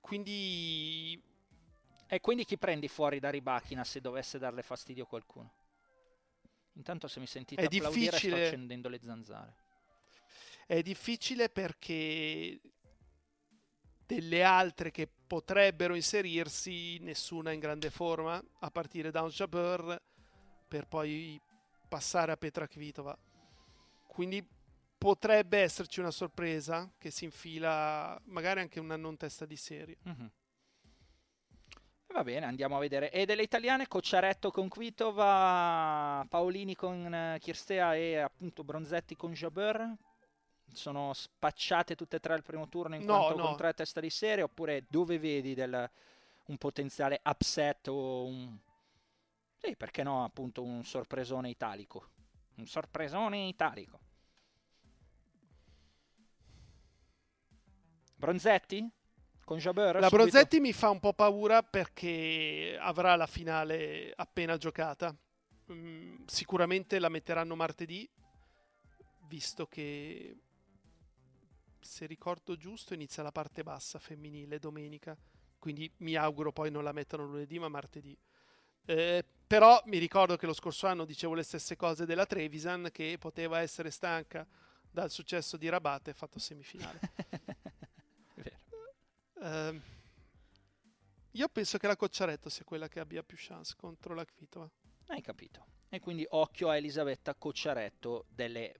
Quindi... E quindi chi prendi fuori da Rybakina se dovesse darle fastidio a qualcuno? Intanto se mi sentite applaudire sto accendendo le zanzare. È difficile perché delle altre che potrebbero inserirsi, nessuna in grande forma, a partire da un Jabeur per poi passare a Petra Kvitova. Quindi potrebbe esserci una sorpresa che si infila, magari anche una non testa di serie. Mm-hmm. Va bene, andiamo a vedere. E delle italiane, Cocciaretto con Kvitova, Paolini con Chirstea e appunto Bronzetti con Jabeur. Sono spacciate tutte e tre al primo turno in quanto con tre testa di serie, oppure dove vedi un potenziale upset o un... Sì, perché no, appunto un sorpresone italico. Un sorpresone italico. Bronzetti? Con Jabeur, la subito. Bronzetti mi fa un po' paura perché avrà la finale appena giocata. Sicuramente la metteranno martedì, visto che, se ricordo giusto, inizia la parte bassa femminile domenica. Quindi mi auguro poi non la mettano lunedì, ma martedì. Però mi ricordo che lo scorso anno dicevo le stesse cose della Trevisan, che poteva essere stanca dal successo di Rabat e fatto semifinale. Io penso che la Cocciaretto sia quella che abbia più chance contro la Kvitova. Hai capito. E quindi occhio a Elisabetta Cocciaretto, delle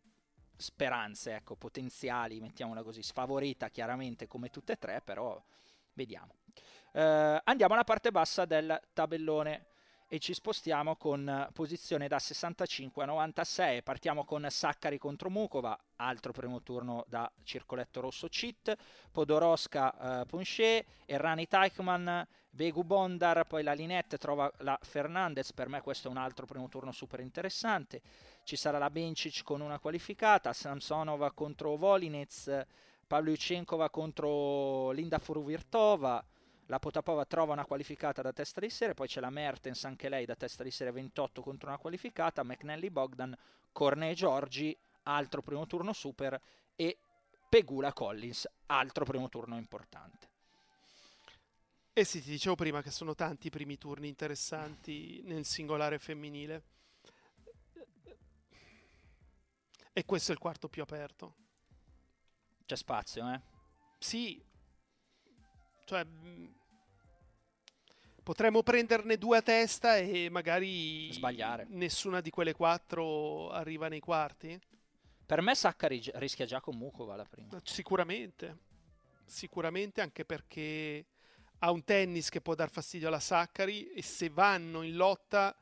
speranze, ecco, potenziali, mettiamola così, sfavorita chiaramente come tutte e tre, però vediamo. Andiamo alla parte bassa del tabellone e ci spostiamo con posizione da 65 a 96. Partiamo con Sakkari contro Mukova, altro primo turno da circoletto rosso CIT, Podoroska Punché, Errani Teichmann, Begu Bondar, poi la Linette trova la Fernandez, per me questo è un altro primo turno super interessante. Ci sarà la Bencic con una qualificata, Samsonova contro Volinec, Pavlyuchenkova contro Linda Furuvirtova. La Potapova trova una qualificata da testa di serie, poi c'è la Mertens, anche lei da testa di serie 28 contro una qualificata, McNally Bogdan, Cornet Giorgi, altro primo turno super, e Pegula Collins, altro primo turno importante. E sì, ti dicevo prima che sono tanti i primi turni interessanti nel singolare femminile. E questo è il quarto più aperto. C'è spazio, eh? Sì. Cioè, potremmo prenderne due a testa e magari sbagliare. Nessuna di quelle quattro arriva nei quarti. Per me Sakkari rischia già con Mukova la prima. Sicuramente. Sicuramente, anche perché ha un tennis che può dar fastidio alla Sakkari e se vanno in lotta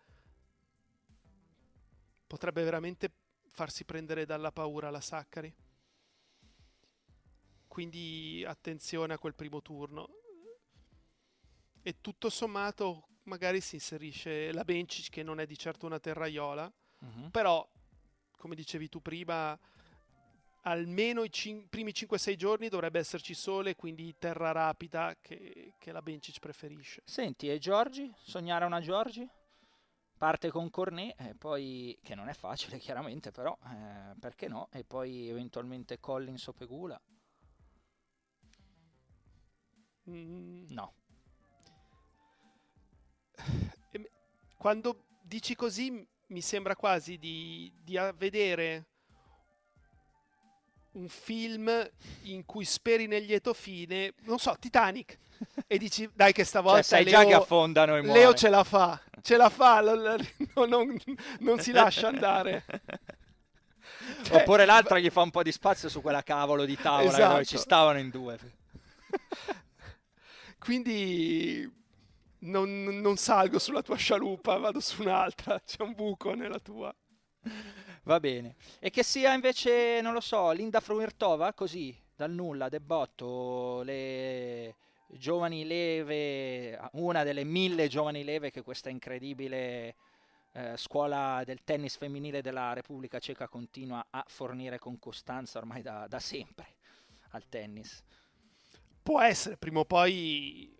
potrebbe veramente farsi prendere dalla paura la Sakkari. Quindi attenzione a quel primo turno. E tutto sommato magari si inserisce la Bencic, che non è di certo una terraiola, però, come dicevi tu prima, almeno i primi 5-6 giorni dovrebbe esserci sole, quindi terra rapida che la Bencic preferisce. Senti, e Giorgi? Sognare una Giorgi? Parte con Cornet, e poi, che non è facile chiaramente, però perché no? E poi eventualmente Collins o Pegula. No. Quando dici così mi sembra quasi di vedere un film in cui speri nel lieto fine, non so, Titanic, e dici dai che stavolta, cioè, sai Leo, già che affondano e muore. Leo ce la fa, ce la fa, non si lascia andare. Cioè, oppure l'altra gli fa un po' di spazio su quella cavolo di tavola, esatto, che ci stavano in due. Quindi non salgo sulla tua scialuppa, vado su un'altra, c'è un buco nella tua. Va bene. E che sia invece, non lo so, Linda Fruirtova, così, dal nulla, debotto, le giovani leve, una delle 1000 giovani leve che questa incredibile scuola del tennis femminile della Repubblica Ceca continua a fornire con costanza ormai da sempre al tennis. Può essere, prima o poi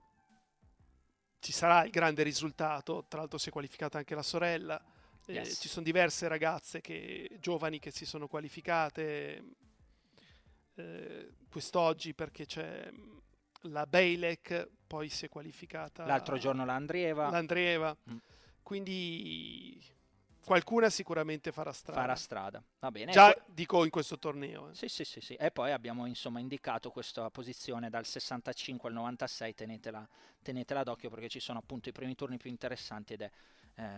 ci sarà il grande risultato, tra l'altro si è qualificata anche la sorella, yes, ci sono diverse ragazze giovani che si sono qualificate quest'oggi, perché c'è la Bejlek, poi si è qualificata l'altro giorno l'Andreeva. Mm. Quindi qualcuna sicuramente farà strada. Va bene. Già dico in questo torneo. Sì. E poi abbiamo insomma indicato questa posizione dal 65 al 96, tenetela d'occhio perché ci sono appunto i primi turni più interessanti ed è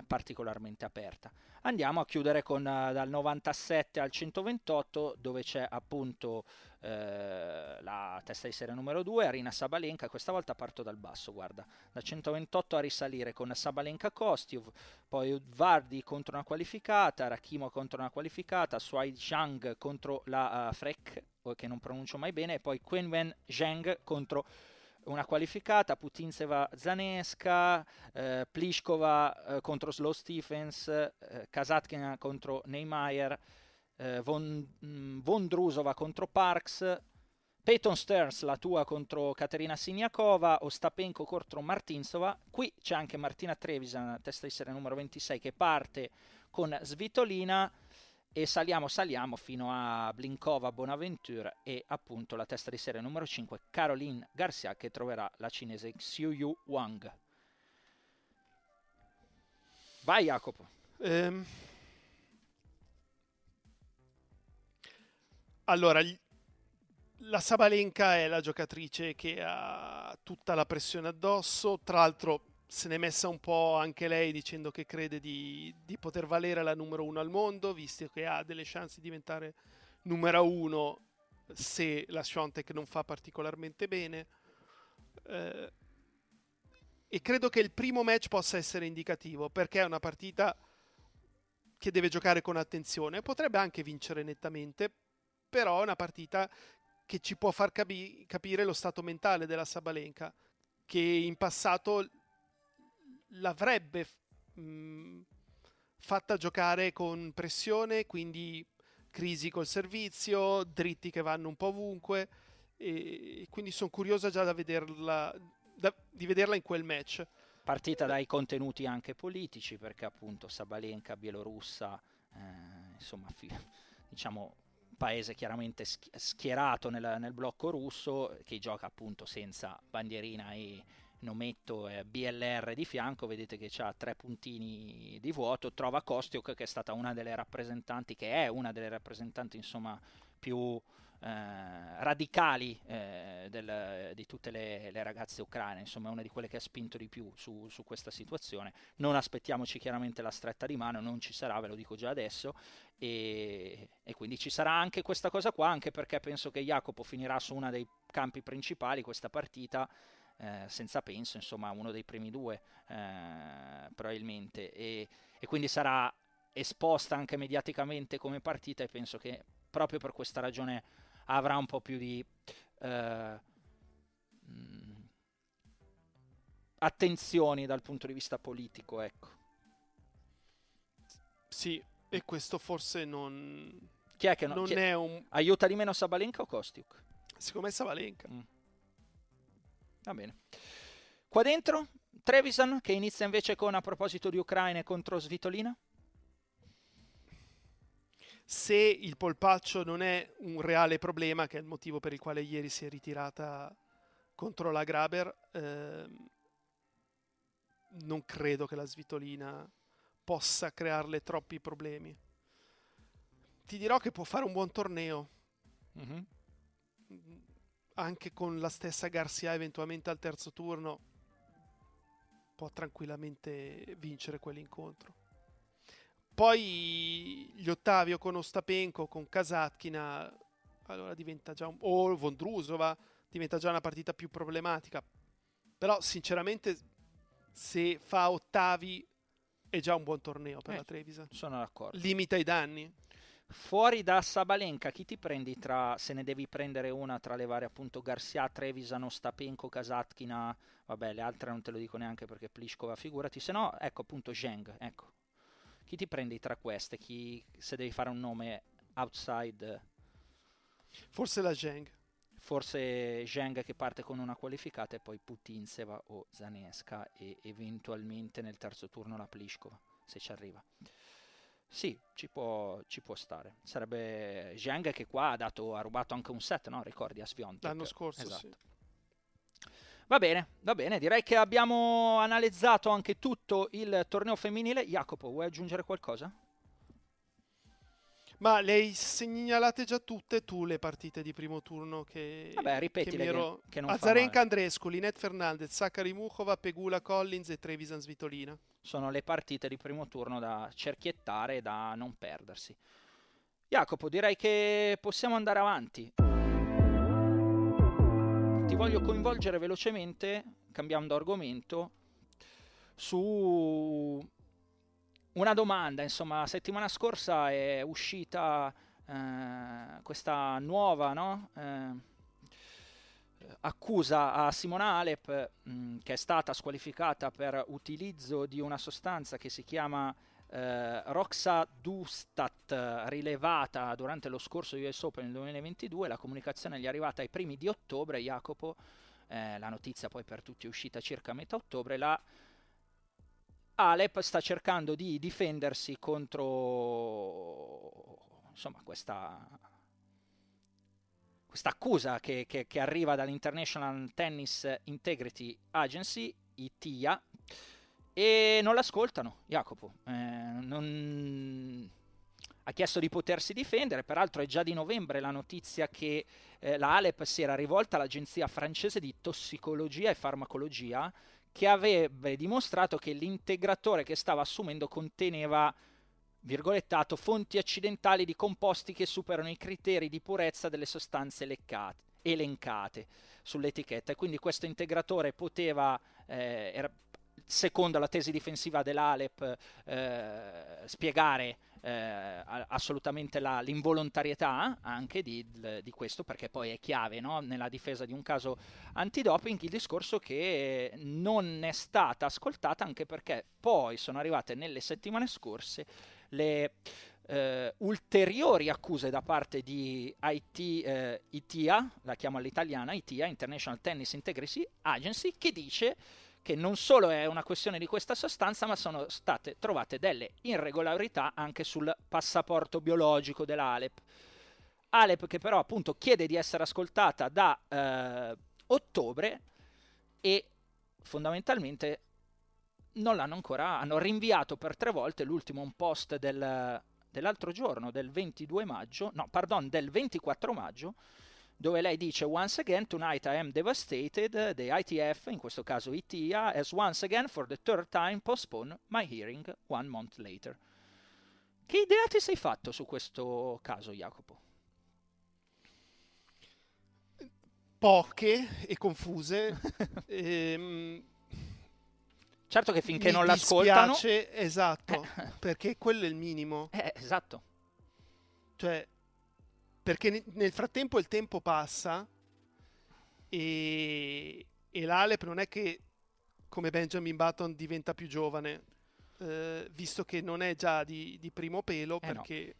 particolarmente aperta. Andiamo a chiudere con dal 97 al 128 dove c'è appunto la testa di serie numero 2, Arina Sabalenka. Questa volta parto dal basso, guarda, da 128 a risalire con Sabalenka Kostyuk, poi Udvardi contro una qualificata, Rakimo contro una qualificata, Shuai Zhang contro la Freck, che non pronuncio mai bene, e poi Quenwen Zheng contro una qualificata, Putintseva Zanesca, Pliskova contro Slow Stephens, Kasatkina contro Neymar, Vondrusova contro Parks, Peyton Stearns la tua contro Caterina Siniakova, Ostapenko contro Martinsova. Qui c'è anche Martina Trevisan, testa di serie numero 26, che parte con Svitolina, e saliamo fino a Blinkova Bonaventure e appunto la testa di serie numero 5 Caroline Garcia, che troverà la cinese Xiuyu Wang. Vai Jacopo. Allora, la Sabalenka è la giocatrice che ha tutta la pressione addosso, tra l'altro se n'è messa un po' anche lei dicendo che crede di poter valere la numero 1 al mondo, visto che ha delle chance di diventare numero 1 se la Swiatek non fa particolarmente bene. E credo che il primo match possa essere indicativo, perché è una partita che deve giocare con attenzione, potrebbe anche vincere nettamente, però è una partita che ci può far capire lo stato mentale della Sabalenka, che in passato l'avrebbe fatta giocare con pressione, quindi crisi col servizio, dritti che vanno un po' ovunque, e quindi sono curiosa già di vederla in quel match. Partita dai contenuti anche politici, perché appunto Sabalenka, bielorussa, insomma diciamo paese chiaramente schierato nel blocco russo, che gioca appunto senza bandierina e nometto BLR di fianco. Vedete che c'ha 3 puntini di vuoto, trova Kostyuk, che è stata una delle rappresentanti, insomma più radicali di tutte le ragazze ucraine, insomma è una di quelle che ha spinto di più su questa situazione. Non aspettiamoci chiaramente la stretta di mano, non ci sarà, ve lo dico già adesso, e quindi ci sarà anche questa cosa qua, anche perché penso che Jacopo finirà su uno dei campi principali questa partita, senza penso, insomma uno dei primi 2 probabilmente, e quindi sarà esposta anche mediaticamente come partita, e penso che proprio per questa ragione avrà un po' più di attenzioni dal punto di vista politico, ecco. Sì, e questo forse non... Chi è che non è un... Aiuta di meno Sabalenka o Kostyuk? Secondo me Sabalenka. Va bene. Qua dentro Trevisan, che inizia invece con, a proposito di Ucraina, contro Svitolina. Se il polpaccio non è un reale problema, che è il motivo per il quale ieri si è ritirata contro la Graber, non credo che la Svitolina possa crearle troppi problemi. Ti dirò che può fare un buon torneo. Anche con la stessa Garcia eventualmente al terzo turno può tranquillamente vincere quell'incontro. Poi gli ottavi con Ostapenko, con Kasatkina, allora diventa già o Vondrusova, diventa già una partita più problematica. Però sinceramente se fa ottavi è già un buon torneo per la Trevisan. Sono d'accordo. Limita i danni. Fuori da Sabalenka, chi ti prendi tra, se ne devi prendere una tra le varie, appunto, Garcia, Trevisan, Ostapenko, Kasatkina, vabbè, le altre non te lo dico neanche perché Pliskova, figurati, se no, ecco, appunto, Zheng, ecco. Chi ti prendi tra queste? Chi, se devi fare un nome outside? Forse la Zheng. Forse Zheng che parte con una qualificata e poi Putintseva o Zanesca e eventualmente nel terzo turno la Pliskova, se ci arriva. Sì, ci può stare. Sarebbe Zheng che qua ha rubato anche un set, no? Ricordi a Swiatek? L'anno scorso, esatto. Sì. Va bene, direi che abbiamo analizzato anche tutto il torneo femminile. Jacopo, vuoi aggiungere qualcosa? Ma le hai segnalate già tutte tu le partite di primo turno che... Vabbè, ripetile che non Azarenka, Andreescu, Linette Fernandez, Sakkari Muchova, Pegula Collins e Trevisan Svitolina. Sono le partite di primo turno da cerchiettare e da non perdersi. Jacopo, direi che possiamo andare avanti. Ti voglio coinvolgere velocemente, cambiando argomento, su... una domanda, insomma, la settimana scorsa è uscita questa nuova accusa a Simona Halep, che è stata squalificata per utilizzo di una sostanza che si chiama Roxadustat, rilevata durante lo scorso US Open nel 2022, la comunicazione gli è arrivata ai primi di ottobre, Jacopo, la notizia poi per tutti è uscita circa a metà ottobre, la Halep sta cercando di difendersi contro, insomma, questa accusa che arriva dall'International Tennis Integrity Agency, ITIA, e non l'ascoltano, Jacopo. Ha chiesto di potersi difendere, peraltro è già di novembre la notizia che la Halep si era rivolta all'Agenzia francese di tossicologia e farmacologia, che avrebbe dimostrato che l'integratore che stava assumendo conteneva, virgolettato, fonti accidentali di composti che superano i criteri di purezza delle sostanze elencate sull'etichetta, e quindi questo integratore poteva, secondo la tesi difensiva dell'Halep, spiegare assolutamente l'involontarietà anche di questo, perché poi è chiave, no? Nella difesa di un caso antidoping, il discorso che non è stata ascoltata, anche perché poi sono arrivate nelle settimane scorse le ulteriori accuse da parte di ITIA, la chiamo all'italiana, ITIA, International Tennis Integrity Agency, che dice che non solo è una questione di questa sostanza, ma sono state trovate delle irregolarità anche sul passaporto biologico della Halep. Halep che però appunto chiede di essere ascoltata da ottobre e fondamentalmente non l'hanno ancora, hanno rinviato per 3 volte, l'ultimo un post dell'altro giorno, del 22 maggio, no, pardon, del 24 maggio, dove lei dice: "Once again, tonight I am devastated. The ITF, in questo caso ITIA, has once again for the third time postponed my hearing 1 month later." Che idea ti sei fatto su questo caso, Jacopo? Poche e confuse. Certo che finché non l'ascoltano... Esatto, perché quello è il minimo. Esatto. Cioè... perché nel frattempo il tempo passa e l'Halep non è che, come Benjamin Button, diventa più giovane, visto che non è già di primo pelo, perché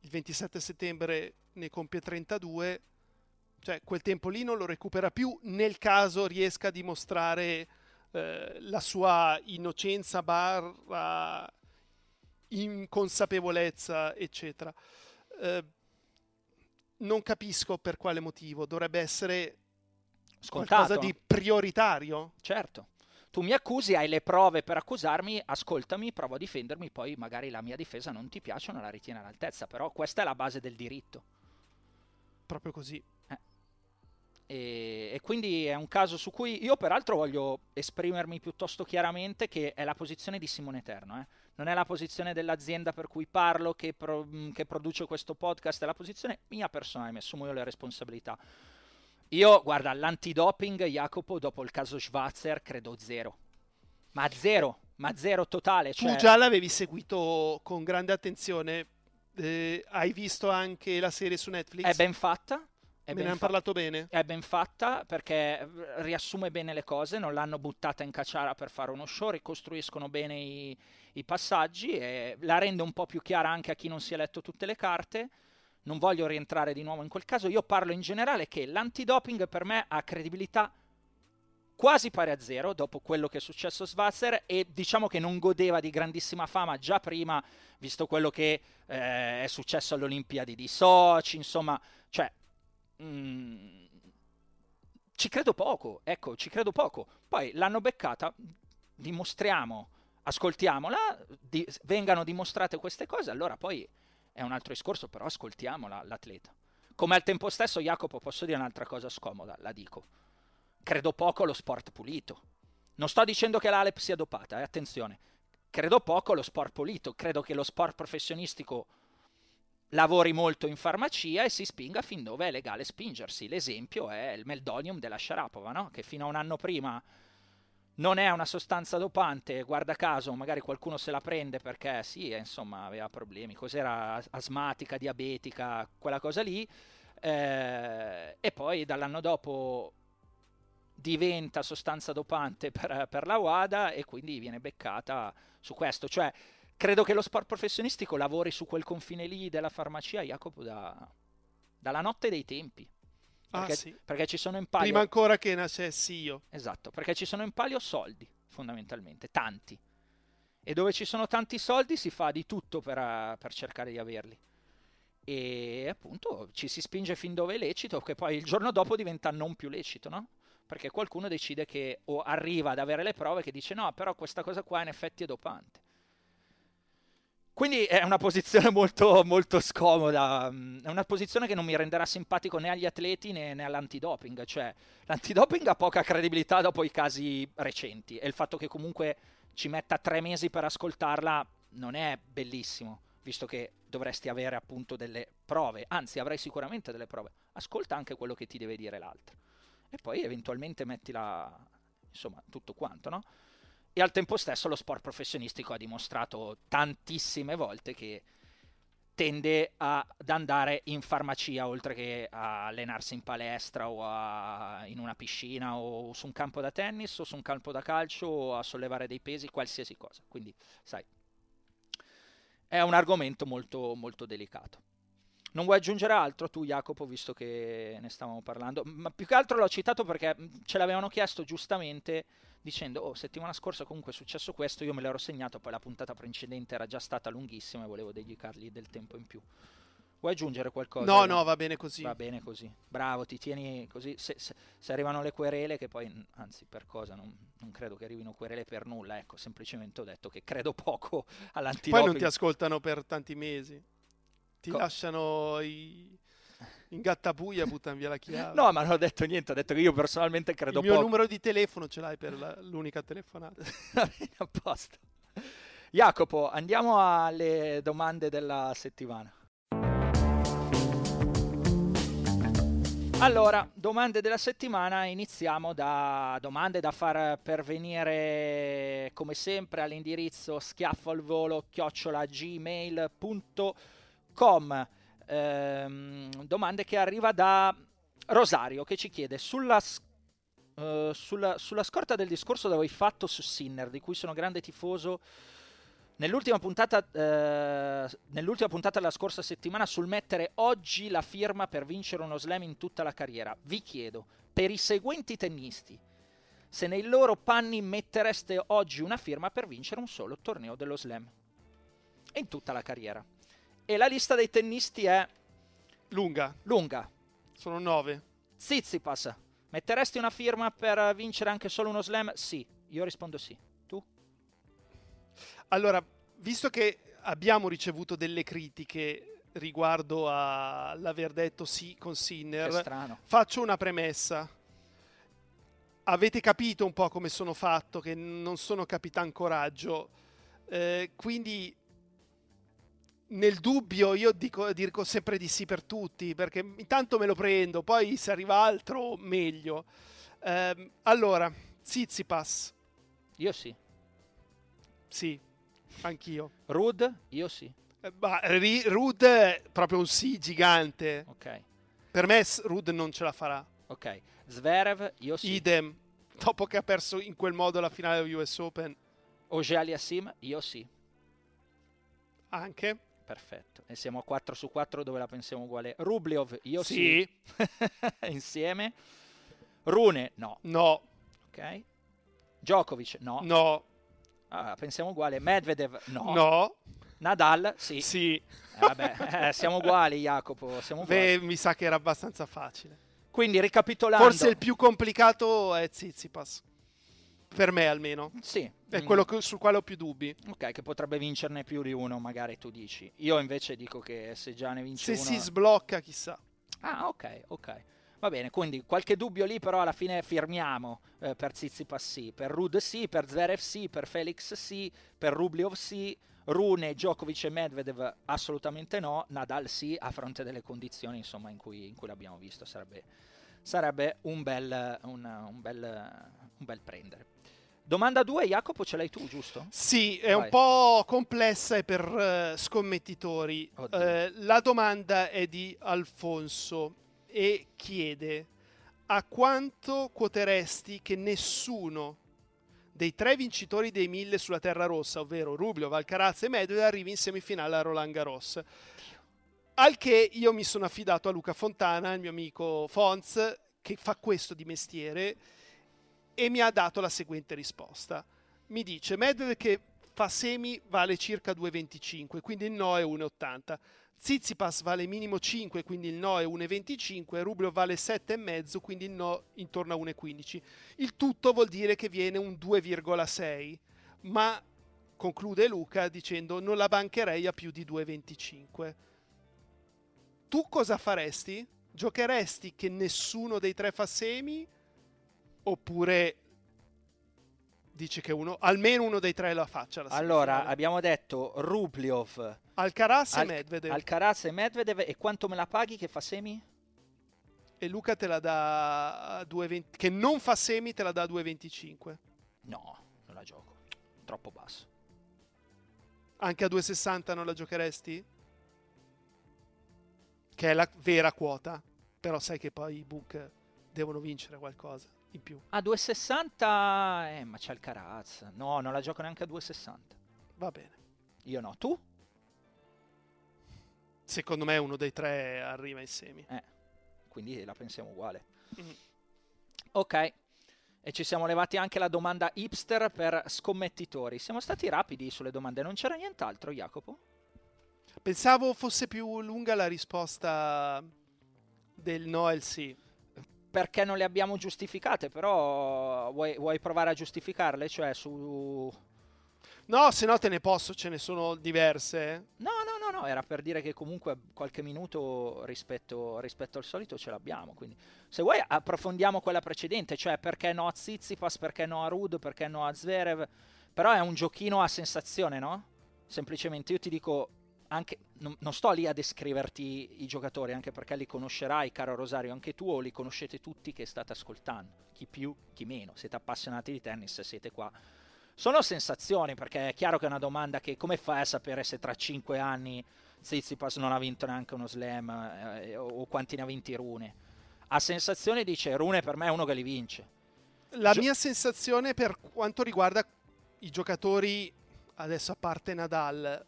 il 27 settembre ne compie 32, cioè quel tempo lì non lo recupera più nel caso riesca a dimostrare la sua innocenza / inconsapevolezza, eccetera. Non capisco per quale motivo, dovrebbe essere scontato, qualcosa di prioritario. Certo, tu mi accusi, hai le prove per accusarmi, ascoltami, provo a difendermi, poi magari la mia difesa non ti piace o non la ritiene all'altezza, però questa è la base del diritto. Proprio così. E quindi è un caso su cui io peraltro voglio esprimermi piuttosto chiaramente, che è la posizione di Simone Terno, non è la posizione dell'azienda per cui parlo, che produce questo podcast, è la posizione mia personale, mi assumo io le responsabilità. Io, guarda, l'antidoping, Jacopo, dopo il caso Schwarzer, credo zero. Ma zero totale. Cioè... Tu già l'avevi seguito con grande attenzione, hai visto anche la serie su Netflix? È ben fatta. Me ne hanno parlato bene. È ben fatta perché riassume bene le cose, non l'hanno buttata in caciara per fare uno show, ricostruiscono bene i passaggi e la rende un po' più chiara anche a chi non si è letto tutte le carte. Non voglio rientrare di nuovo in quel caso, io parlo in generale che l'antidoping per me ha credibilità quasi pari a zero dopo quello che è successo a Schwarzer, e diciamo che non godeva di grandissima fama già prima, visto quello che è successo alle Olimpiadi di Sochi, insomma, cioè ci credo poco, ecco, ci credo poco. Poi l'hanno beccata, dimostriamo, ascoltiamola, vengano dimostrate queste cose, allora poi è un altro discorso, però ascoltiamola l'atleta. Come al tempo stesso, Jacopo, posso dire un'altra cosa scomoda, la dico. Credo poco allo sport pulito. Non sto dicendo che l'Alep sia dopata, attenzione. Credo poco allo sport pulito, credo che lo sport professionistico lavori molto in farmacia e si spinga fin dove è legale spingersi. L'esempio è il meldonium della Sharapova, no? Che fino a un anno prima non è una sostanza dopante, guarda caso, magari qualcuno se la prende perché sì, insomma, aveva problemi, cos'era, asmatica, diabetica, quella cosa lì, e poi dall'anno dopo diventa sostanza dopante per la WADA e quindi viene beccata su questo. Cioè, credo che lo sport professionistico lavori su quel confine lì della farmacia, Jacopo, dalla notte dei tempi. Perché, sì, perché ci sono in palio... Prima ancora che nascessi io. Esatto, perché ci sono in palio soldi, fondamentalmente, tanti. E dove ci sono tanti soldi si fa di tutto per cercare di averli. E appunto ci si spinge fin dove è lecito, che poi il giorno dopo diventa non più lecito, no? Perché qualcuno decide che, o arriva ad avere le prove che dice no, però questa cosa qua in effetti è dopante. Quindi è una posizione molto, molto scomoda, è una posizione che non mi renderà simpatico né agli atleti né all'antidoping, cioè l'antidoping ha poca credibilità dopo i casi recenti e il fatto che comunque ci metta 3 mesi per ascoltarla non è bellissimo, visto che dovresti avere appunto delle prove, anzi avrai sicuramente delle prove, ascolta anche quello che ti deve dire l'altro e poi eventualmente mettila, insomma, tutto quanto, no? E al tempo stesso lo sport professionistico ha dimostrato tantissime volte che tende ad andare in farmacia oltre che a allenarsi in palestra o in una piscina o su un campo da tennis o su un campo da calcio o a sollevare dei pesi, qualsiasi cosa. Quindi, sai, è un argomento molto, molto delicato. Non vuoi aggiungere altro tu, Jacopo, visto che ne stavamo parlando? Ma più che altro l'ho citato perché ce l'avevano chiesto giustamente dicendo oh, settimana scorsa comunque è successo questo, io me l'ero segnato, poi la puntata precedente era già stata lunghissima e volevo dedicargli del tempo in più. Vuoi aggiungere qualcosa? No, va bene così. Va bene così. Bravo, ti tieni così. Se arrivano le querele, che poi, anzi, per cosa? Non credo che arrivino querele per nulla, ecco, semplicemente ho detto che credo poco all'antidoping. Poi non ti ascoltano per tanti mesi. Ti lasciano in gattabuia, buttano via la chiave. No, ma non ho detto niente, ho detto che io personalmente credo poco. Il mio numero di telefono ce l'hai per l'unica telefonata. Va bene, a posto. Jacopo, andiamo alle domande della settimana. Allora, domande della settimana, iniziamo da domande da far pervenire come sempre all'indirizzo schiaffoalvolo@gmail.com. Domande che arriva da Rosario, che ci chiede sulla scorta del discorso che avevi fatto su Sinner, di cui sono grande tifoso, nell'ultima puntata della scorsa settimana, sul mettere oggi la firma per vincere uno slam in tutta la carriera, vi chiedo, per i seguenti tennisti, se nei loro panni mettereste oggi una firma per vincere un solo torneo dello slam in tutta la carriera. E la lista dei tennisti è lunga. Sono 9. Tsitsipas, metteresti una firma per vincere anche solo uno slam? Sì, io rispondo sì. Tu? Allora, visto che abbiamo ricevuto delle critiche riguardo all'aver detto sì con Sinner, faccio una premessa. Avete capito un po' come sono fatto, che non sono Capitan Coraggio, quindi nel dubbio io dico sempre di sì per tutti, perché intanto me lo prendo, poi se arriva altro meglio. Allora, Tsitsipas. Io sì. Sì, anch'io. Ruud? Io sì. Ruud è proprio un sì gigante. Ok. Per me Ruud non ce la farà. Ok. Zverev? Io sì. Idem. Dopo che ha perso in quel modo la finale dello US Open. Auger-Aliassime? Io sì. Anche. Perfetto. E siamo a 4 su 4 dove la pensiamo uguale. Rublev? Io sì. Insieme. Rune? No. No. Ok. Djokovic? No. No. Ah, pensiamo uguale. Medvedev? No. No. Nadal? Sì. Sì. Vabbè, siamo uguali, Jacopo. Siamo uguali. Beh, mi sa che era abbastanza facile. Quindi, ricapitolando... Forse il più complicato è Tsitsipas. Per me, almeno. Sì. È quello sul quale ho più dubbi. Ok, che potrebbe vincerne più di uno, magari tu dici. Io invece dico che se già ne vince uno... Se si sblocca, chissà. Ah, ok, ok. Va bene, quindi qualche dubbio lì, però alla fine firmiamo per Tsitsipas sì, per Ruud sì, per Zverev sì, per Felix sì, per Rublev sì, Rune, Djokovic e Medvedev assolutamente no, Nadal sì, a fronte delle condizioni insomma in cui l'abbiamo visto, sarebbe un bel prendere. Domanda 2, Jacopo, ce l'hai tu, giusto? Sì, è un po' complessa e per scommettitori. La domanda è di Alfonso e chiede: a quanto quoteresti che nessuno dei tre vincitori dei 1000 sulla terra rossa, ovvero Rublev, Alcaraz e Medvedev, arrivi in semifinale a Roland Garros? Al che io mi sono affidato a Luca Fontana, il mio amico Fonz, che fa questo di mestiere, e mi ha dato la seguente risposta. Mi dice: Medvedev che fa semi vale circa 2,25, quindi il no è 1,80. Tsitsipas vale minimo 5, quindi il no è 1,25, Rublev vale 7,5, quindi il no intorno a 1,15. Il tutto vuol dire che viene un 2,6, ma conclude Luca dicendo: non la bancherei a più di 2,25. Tu cosa faresti? Giocheresti che nessuno dei tre fa semi? Oppure... dice che almeno uno dei tre la faccia. Allora, abbiamo detto Rublev, Alcaraz e Medvedev. Alcaraz e Medvedev, e quanto me la paghi che fa semi? E Luca te la dà a 2,20. Che non fa semi te la dà a 2,25. No, non la gioco. Troppo basso. Anche a 2,60 non la giocheresti? Che è la vera quota. Però sai che poi i book devono vincere qualcosa in più. A 2,60 ma c'è Alcaraz. No, non la gioco neanche a 2,60. Va bene. Io no, tu? Secondo me uno dei tre arriva in semi. Quindi la pensiamo uguale. Ok. E ci siamo levati anche la domanda hipster per scommettitori. Siamo stati rapidi sulle domande. Non c'era nient'altro, Jacopo? Pensavo fosse più lunga la risposta del no e il sì, perché non le abbiamo giustificate, però vuoi provare a giustificarle? Cioè su... No, se no te ne posso, ce ne sono diverse. No, era per dire che comunque qualche minuto rispetto al solito ce l'abbiamo, quindi se vuoi approfondiamo quella precedente, cioè perché no a Tsitsipas, perché no a Ruud, perché no a Zverev, però è un giochino a sensazione, no? Semplicemente io ti dico... Anche, non sto lì a descriverti i giocatori, anche perché li conoscerai, caro Rosario, anche tu, o li conoscete tutti che state ascoltando, chi più, chi meno. Siete appassionati di tennis, siete qua. Sono sensazioni, perché è chiaro che è una domanda che come fai a sapere se tra 5 anni Tsitsipas non ha vinto neanche uno slam, o quanti ne ha vinti Rune. A sensazione dice: Rune per me è uno che li vince. La mia sensazione per quanto riguarda i giocatori, adesso a parte Nadal,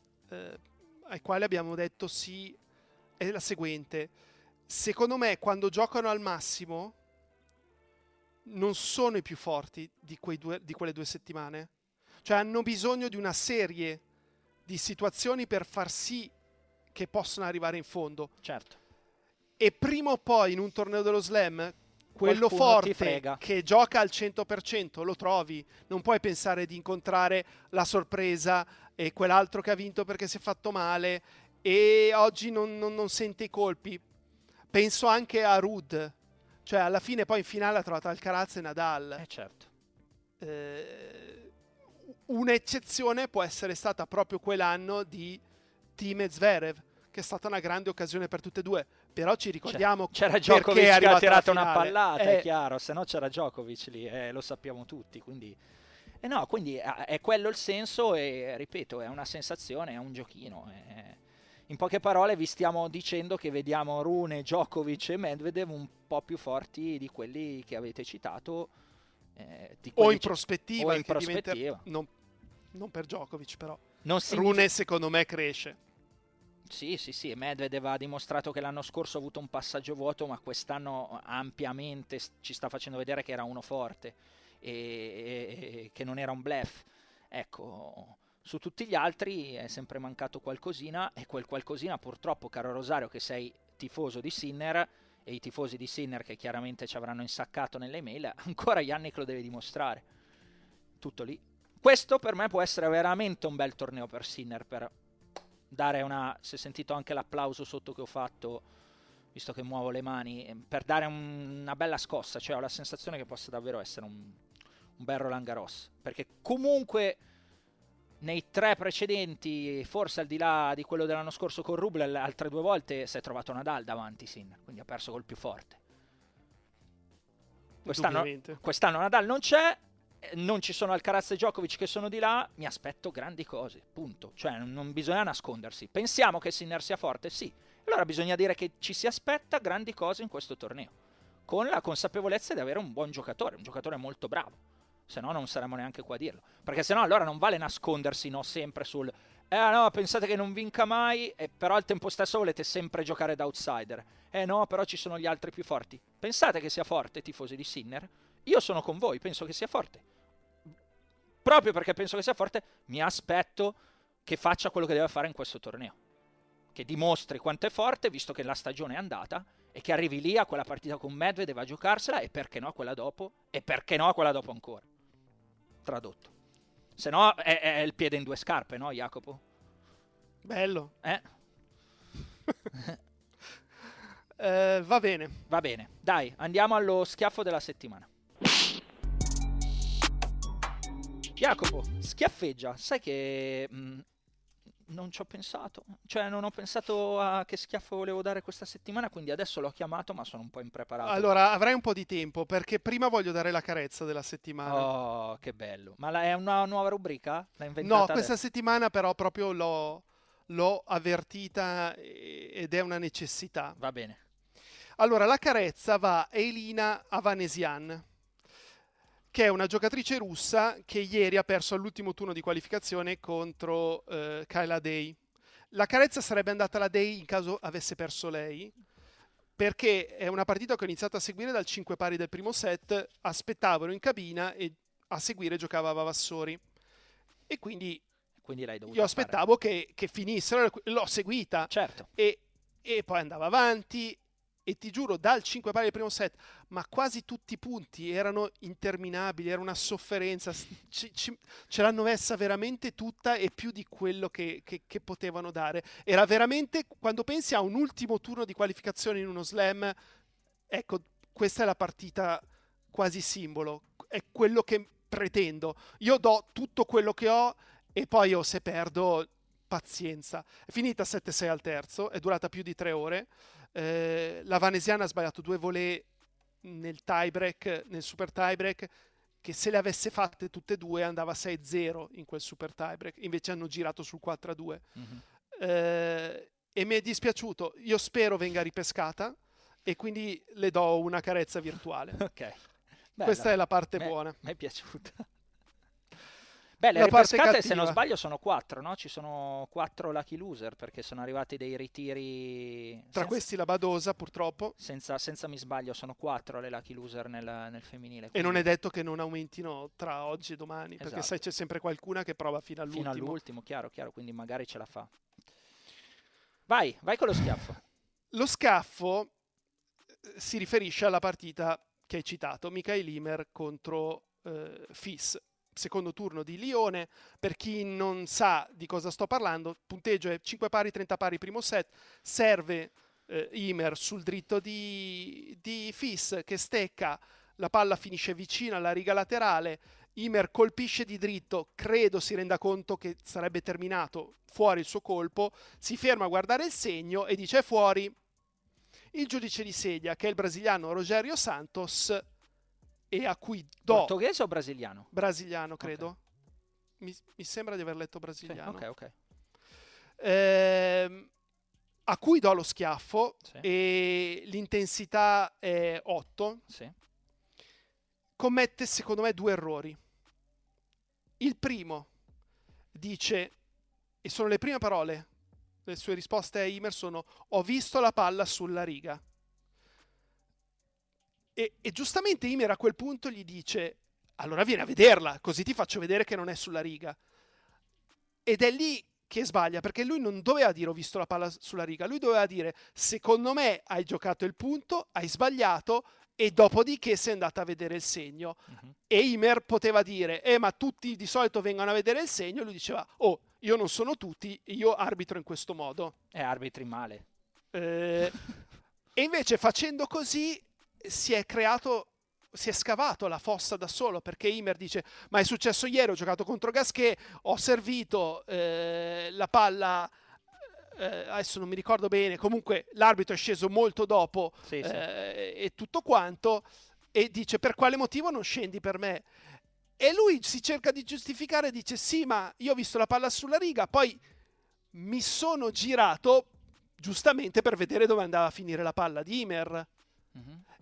ai quali abbiamo detto sì, è la seguente: secondo me quando giocano al massimo non sono i più forti di quelle 2 settimane, cioè hanno bisogno di una serie di situazioni per far sì che possano arrivare in fondo. Certo. E prima o poi in un torneo dello slam quello forte che gioca al 100% lo trovi. Non puoi pensare di incontrare la sorpresa e quell'altro che ha vinto perché si è fatto male e oggi non sente i colpi. Penso anche a Ruud, cioè alla fine poi in finale ha trovato Alcaraz e Nadal. Certo. Un'eccezione può essere stata proprio quell'anno di Team e Zverev, che è stata una grande occasione per tutte e due. Però ci ricordiamo c'era Djokovic che ha tirato una pallata, è chiaro, se no c'era Djokovic lì, lo sappiamo tutti, quindi... no, quindi è quello il senso e, ripeto, è una sensazione, è un giochino. In poche parole vi stiamo dicendo che vediamo Rune, Djokovic e Medvedev un po' più forti di quelli che avete citato. O in prospettiva. O in prospettiva. Non per Djokovic, però. Rune secondo me cresce. Sì, Medvedev ha dimostrato che l'anno scorso ha avuto un passaggio vuoto, ma quest'anno ampiamente ci sta facendo vedere che era uno forte. E che non era un bluff. Ecco, su tutti gli altri è sempre mancato qualcosina, e quel qualcosina purtroppo, caro Rosario, che sei tifoso di Sinner, e i tifosi di Sinner che chiaramente ci avranno insaccato nelle mail, ancora Yannick lo deve dimostrare. Tutto lì. Questo per me può essere veramente un bel torneo per Sinner, per dare una... si è sentito anche l'applauso sotto che ho fatto, visto che muovo le mani, per dare una bella scossa. Cioè ho la sensazione che possa davvero essere un bel Roland Garros, perché comunque nei tre precedenti, forse al di là di quello dell'anno scorso con Rublev, altre due volte si è trovato Nadal davanti Sinner, quindi ha perso col più forte. Quest'anno Nadal non c'è, non ci sono Alcaraz e Djokovic che sono di là, mi aspetto grandi cose, punto. Cioè non bisogna nascondersi, pensiamo che Sinner sia forte, sì, allora bisogna dire che ci si aspetta grandi cose in questo torneo, con la consapevolezza di avere un buon giocatore, un giocatore molto bravo. Se no non saremmo neanche qua a dirlo, perché se no allora non vale nascondersi, no, sempre sul no, pensate che non vinca mai, però al tempo stesso volete sempre giocare da outsider, no, però ci sono gli altri più forti. Pensate che sia forte, tifosi di Sinner? Io sono con voi, penso che sia forte. Proprio perché penso che sia forte, mi aspetto che faccia quello che deve fare in questo torneo, che dimostri quanto è forte, visto che la stagione è andata, e che arrivi lì a quella partita con Medvedev a giocarsela, e perché no a quella dopo, e perché no a quella dopo ancora. Tradotto. Se no è il piede in due scarpe, no, Jacopo? Bello. Va bene. Va bene. Dai, andiamo allo schiaffo della settimana. Jacopo, schiaffeggia. Sai che non ci ho pensato. Cioè non ho pensato a che schiaffo volevo dare questa settimana, quindi adesso l'ho chiamato, ma sono un po' impreparato. Allora avrai un po' di tempo, perché prima voglio dare la carezza della settimana. Oh, che bello. Ma è una nuova rubrica? L'hai inventata? No, questa settimana però proprio l'ho avvertita, ed è una necessità. Va bene. Allora la carezza va a Elina Avanesian, che è una giocatrice russa che ieri ha perso all'ultimo turno di qualificazione contro Kayla Day. La carezza sarebbe andata alla Day in caso avesse perso lei, perché è una partita che ho iniziato a seguire dal 5 pari del primo set, aspettavano in cabina e a seguire giocava Vavassori. E quindi l'hai dovuta, io aspettavo che finissero, l'ho seguita, certo. E poi andava avanti. E ti giuro, dal 5 pari del primo set, ma quasi tutti i punti erano interminabili, era una sofferenza, ce l'hanno messa veramente tutta e più di quello che potevano dare. Era veramente, quando pensi a un ultimo turno di qualificazione in uno slam, ecco, questa è la partita quasi simbolo, è quello che pretendo. Io do tutto quello che ho e poi io, se perdo, pazienza. È finita 7-6 al terzo, è durata più di 3 ore. La Vanesiana ha sbagliato 2 volée nel tie break, nel super tie break, che se le avesse fatte tutte e due andava 6-0 in quel super tie break, invece hanno girato sul 4-2. E mi è dispiaciuto, io spero venga ripescata e quindi le do una carezza virtuale. Okay. Bella. Questa è la parte buona, mi è piaciuta. Beh, le ripescate, se non sbaglio, sono 4, no? Ci sono 4 lucky loser, perché sono arrivati dei ritiri... Tra questi la Badosa, purtroppo. Senza mi sbaglio, sono 4 le lucky loser nel femminile. Quindi... E non è detto che non aumentino tra oggi e domani, esatto. Perché sai, c'è sempre qualcuna che prova fino all'ultimo. Fino all'ultimo, chiaro, quindi magari ce la fa. Vai con lo schiaffo. Lo schiaffo si riferisce alla partita che hai citato, Michael Imer contro FIS. secondo turno di Lione. Per chi non sa di cosa sto parlando, il punteggio è 5 pari, 30 pari, primo set. Serve Imer sul dritto di Fis, che stecca, la palla finisce vicina alla riga laterale, Imer colpisce di dritto, credo si renda conto che sarebbe terminato fuori il suo colpo, si ferma a guardare il segno e dice fuori. Il giudice di sedia, che è il brasiliano Rogério Santos, e a cui do... Portoghese o brasiliano? Brasiliano, credo. Okay. Mi sembra di aver letto brasiliano. Sì, ok, ok. A cui do lo schiaffo, sì. E l'intensità è 8. Sì. Commette, secondo me, due errori. Il primo, dice, e sono le prime parole, le sue risposte a Imer sono: ho visto la palla sulla riga. E giustamente Imer a quel punto gli dice: allora vieni a vederla, così ti faccio vedere che non è sulla riga. Ed è lì che sbaglia, perché lui non doveva dire ho visto la palla sulla riga, lui doveva dire secondo me hai giocato il punto, hai sbagliato, e dopodiché sei andata a vedere il segno. E Imer poteva dire ma tutti di solito vengono a vedere il segno, e lui diceva oh, io non sono tutti, io arbitro in questo modo. Arbitri male. E invece facendo così si è scavato la fossa da solo, perché Imer dice ma è successo ieri, ho giocato contro Gasquet, ho servito la palla, adesso non mi ricordo bene, comunque l'arbitro è sceso molto dopo, sì. E tutto quanto, e dice per quale motivo non scendi per me? E lui si cerca di giustificare, dice sì ma io ho visto la palla sulla riga, poi mi sono girato giustamente per vedere dove andava a finire la palla di Imer.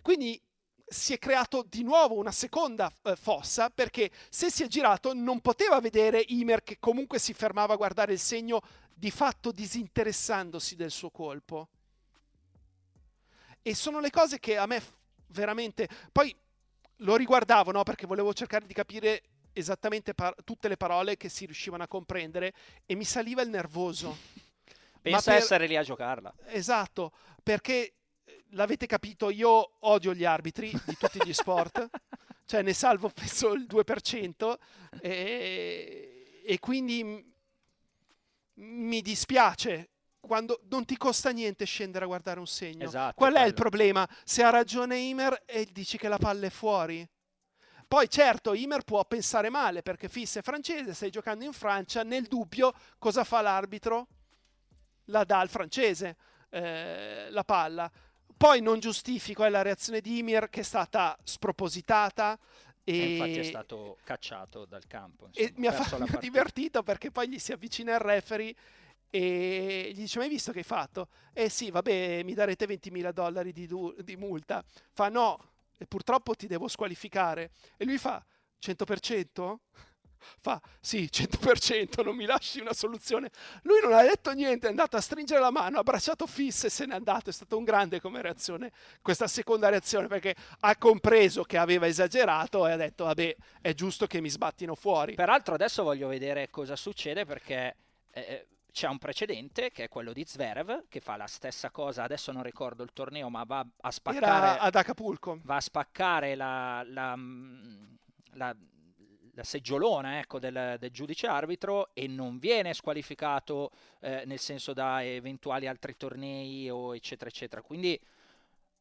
Quindi si è creato di nuovo una seconda fossa, perché se si è girato non poteva vedere Imer che comunque si fermava a guardare il segno, di fatto disinteressandosi del suo colpo. E sono le cose che a me veramente... Poi lo riguardavo, no? Perché volevo cercare di capire esattamente tutte le parole che si riuscivano a comprendere, e mi saliva il nervoso. Pensa a essere lì a giocarla. Esatto, perché... L'avete capito, io odio gli arbitri di tutti gli sport, cioè ne salvo penso il 2%, e quindi mi dispiace quando non ti costa niente scendere a guardare un segno. Esatto, qual è il problema? Se ha ragione Imer e dici che la palla è fuori. Poi certo Imer può pensare male, perché Fis è francese, stai giocando in Francia, nel dubbio cosa fa l'arbitro? La dà al francese la palla. Poi non giustifico la reazione di Imer, che è stata spropositata. E infatti è stato cacciato dal campo. Insomma, e mi ha fatto divertito, perché poi gli si avvicina il referee e gli dice: ma hai visto che hai fatto? Eh sì, vabbè, mi darete $20.000 di multa. Fa: no, e purtroppo ti devo squalificare. E lui fa: 100%? Fa: sì, 100%, non mi lasci una soluzione. Lui non ha detto niente, è andato a stringere la mano, ha abbracciato Fis e se n'è andato. È stato un grande come reazione, questa seconda reazione, perché ha compreso che aveva esagerato e ha detto vabbè, è giusto che mi sbattino fuori. Peraltro adesso voglio vedere cosa succede, perché c'è un precedente che è quello di Zverev, che fa la stessa cosa, adesso non ricordo il torneo, ma va a spaccare, era ad Acapulco, va a spaccare la seggiolona, ecco, del giudice arbitro, e non viene squalificato nel senso da eventuali altri tornei o eccetera eccetera. Quindi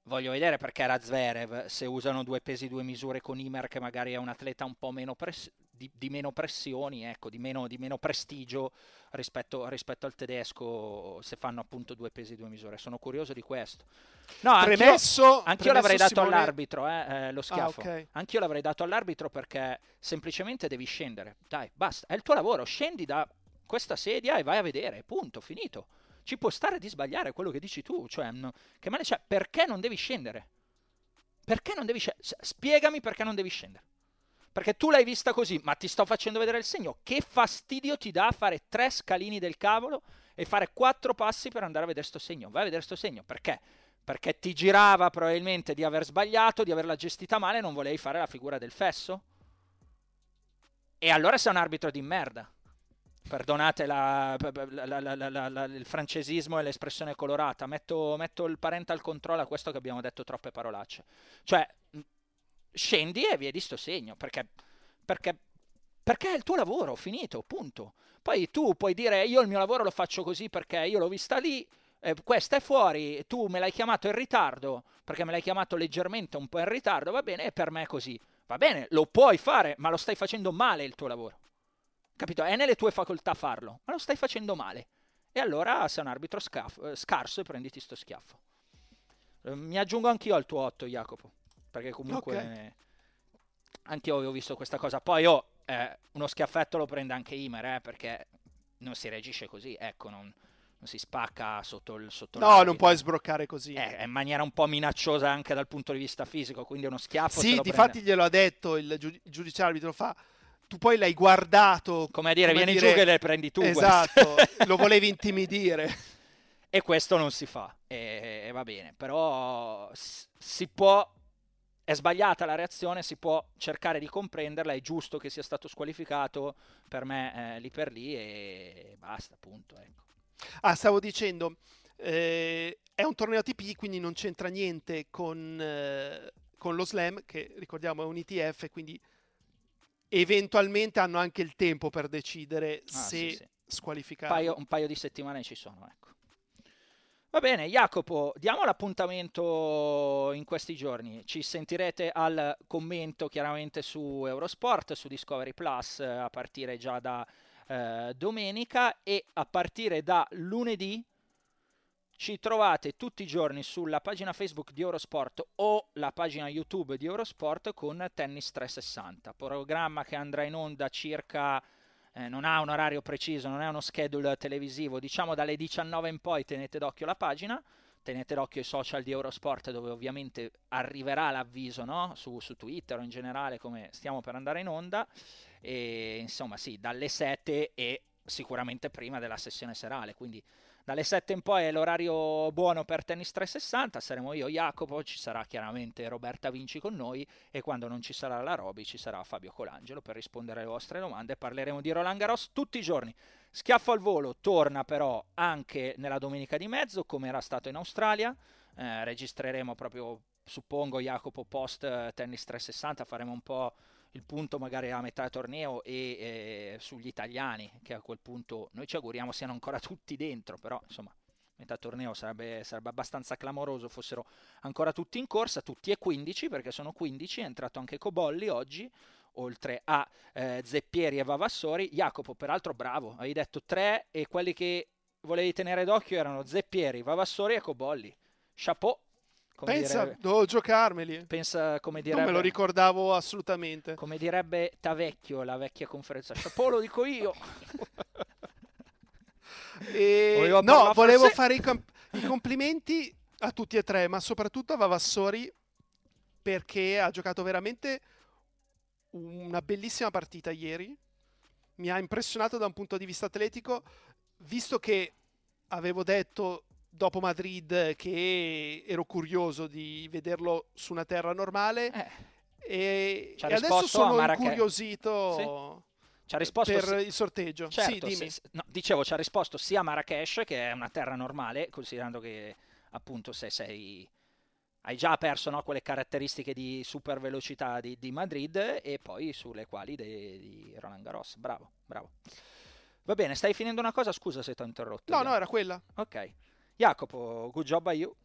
voglio vedere, perché era Zverev, se usano due pesi due misure con Imer, che magari è un atleta un po' meno di meno pressioni, ecco, di meno prestigio rispetto al tedesco, se fanno appunto due pesi due misure. Sono curioso di questo. No, anch'io l'avrei dato all'arbitro lo schiaffo. Okay. Anch'io l'avrei dato all'arbitro, perché semplicemente devi scendere, dai, basta, è il tuo lavoro, scendi da questa sedia e vai a vedere, punto, finito. Ci può stare di sbagliare, quello che dici tu, cioè che male c'è, perché non devi scendere? Perché non devi scendere? Spiegami perché non devi scendere. Perché tu l'hai vista così, ma ti sto facendo vedere il segno. Che fastidio ti dà fare 3 scalini del cavolo e fare 4 passi per andare a vedere sto segno? Vai a vedere sto segno, perché? Perché ti girava probabilmente di aver sbagliato, di averla gestita male, non volevi fare la figura del fesso? E allora sei un arbitro di merda. Perdonate il francesismo e l'espressione colorata, metto il parental control a questo, che abbiamo detto troppe parolacce. Cioè, scendi e vedi sto segno, perché perché è il tuo lavoro, finito, punto. Poi tu puoi dire io il mio lavoro lo faccio così perché io l'ho vista lì, questa è fuori, tu me l'hai chiamato in ritardo, perché me l'hai chiamato leggermente un po' in ritardo, va bene, e per me è così. Va bene, lo puoi fare, ma lo stai facendo male il tuo lavoro. Capito? È nelle tue facoltà farlo, ma lo stai facendo male. E allora sei un arbitro scarso e prenditi sto schiaffo. Mi aggiungo anch'io al tuo 8, Jacopo, perché comunque anch'io avevo visto questa cosa. Poi uno schiaffetto lo prende anche Imer, perché non si reagisce così, ecco, non si spacca sotto il No, non puoi sbroccare così. È in maniera un po' minacciosa anche dal punto di vista fisico, quindi è uno schiaffo. Sì, difatti glielo ha detto il giudice arbitro, fa tu poi l'hai guardato. Come a dire, vieni giù che le prendi tu. Esatto, lo volevi intimidire. E questo non si fa, e va bene, però si può... È sbagliata la reazione, si può cercare di comprenderla, è giusto che sia stato squalificato, per me lì per lì e basta, punto, ecco. Ah, stavo dicendo, è un torneo ATP, quindi non c'entra niente con lo Slam, che ricordiamo è un ITF, quindi eventualmente hanno anche il tempo per decidere se squalificare. Un paio di settimane ci sono, ecco. Va bene, Jacopo, diamo l'appuntamento in questi giorni. Ci sentirete al commento chiaramente su Eurosport, su Discovery Plus, a partire già da domenica, e a partire da lunedì ci trovate tutti i giorni sulla pagina Facebook di Eurosport o la pagina YouTube di Eurosport con Tennis 360, programma che andrà in onda circa... non ha un orario preciso, non è uno schedule televisivo, diciamo dalle 19 in poi. Tenete d'occhio la pagina, tenete d'occhio i social di Eurosport, dove ovviamente arriverà l'avviso, no? su Twitter o in generale come stiamo per andare in onda, e insomma sì, dalle 7 e sicuramente prima della sessione serale, quindi dalle 7 in poi è l'orario buono per Tennis 360, saremo io, Jacopo, ci sarà chiaramente Roberta Vinci con noi, e quando non ci sarà la Roby ci sarà Fabio Colangelo per rispondere alle vostre domande. Parleremo di Roland Garros tutti i giorni. Schiaffo al volo torna però anche nella domenica di mezzo, come era stato in Australia. Registreremo proprio, suppongo, Jacopo, post Tennis 360, faremo un po' il punto magari a metà torneo e sugli italiani, che a quel punto noi ci auguriamo siano ancora tutti dentro, però insomma metà torneo sarebbe abbastanza clamoroso fossero ancora tutti in corsa, tutti e 15, perché sono 15, è entrato anche Cobolli oggi, oltre a Zeppieri e Vavassori. Jacopo, peraltro bravo, avevi detto 3 e quelli che volevi tenere d'occhio erano Zeppieri, Vavassori e Cobolli, chapeau. Come pensa, devo giocarmeli. Pensa, come direbbe, non me lo ricordavo assolutamente. Come direbbe Tavecchio, la vecchia conferenza. Chapeau, lo dico io. Volevo fare i complimenti a tutti e tre, ma soprattutto a Vavassori, perché ha giocato veramente una bellissima partita ieri. Mi ha impressionato da un punto di vista atletico, visto che avevo detto... dopo Madrid che ero curioso di vederlo su una terra normale e adesso sono incuriosito per il sorteggio. Certo, sì, dimmi. No, dicevo, ci ha risposto sia a Marrakesh, che è una terra normale, considerando che appunto hai già perso, no, quelle caratteristiche di super velocità di Madrid, e poi sulle quali di Roland Garros. Bravo, bravo. Va bene, stai finendo una cosa? Scusa se ti ho interrotto. No, no, era quella. Ok. Jacopo, good job by you.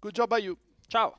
Good job by you. Ciao.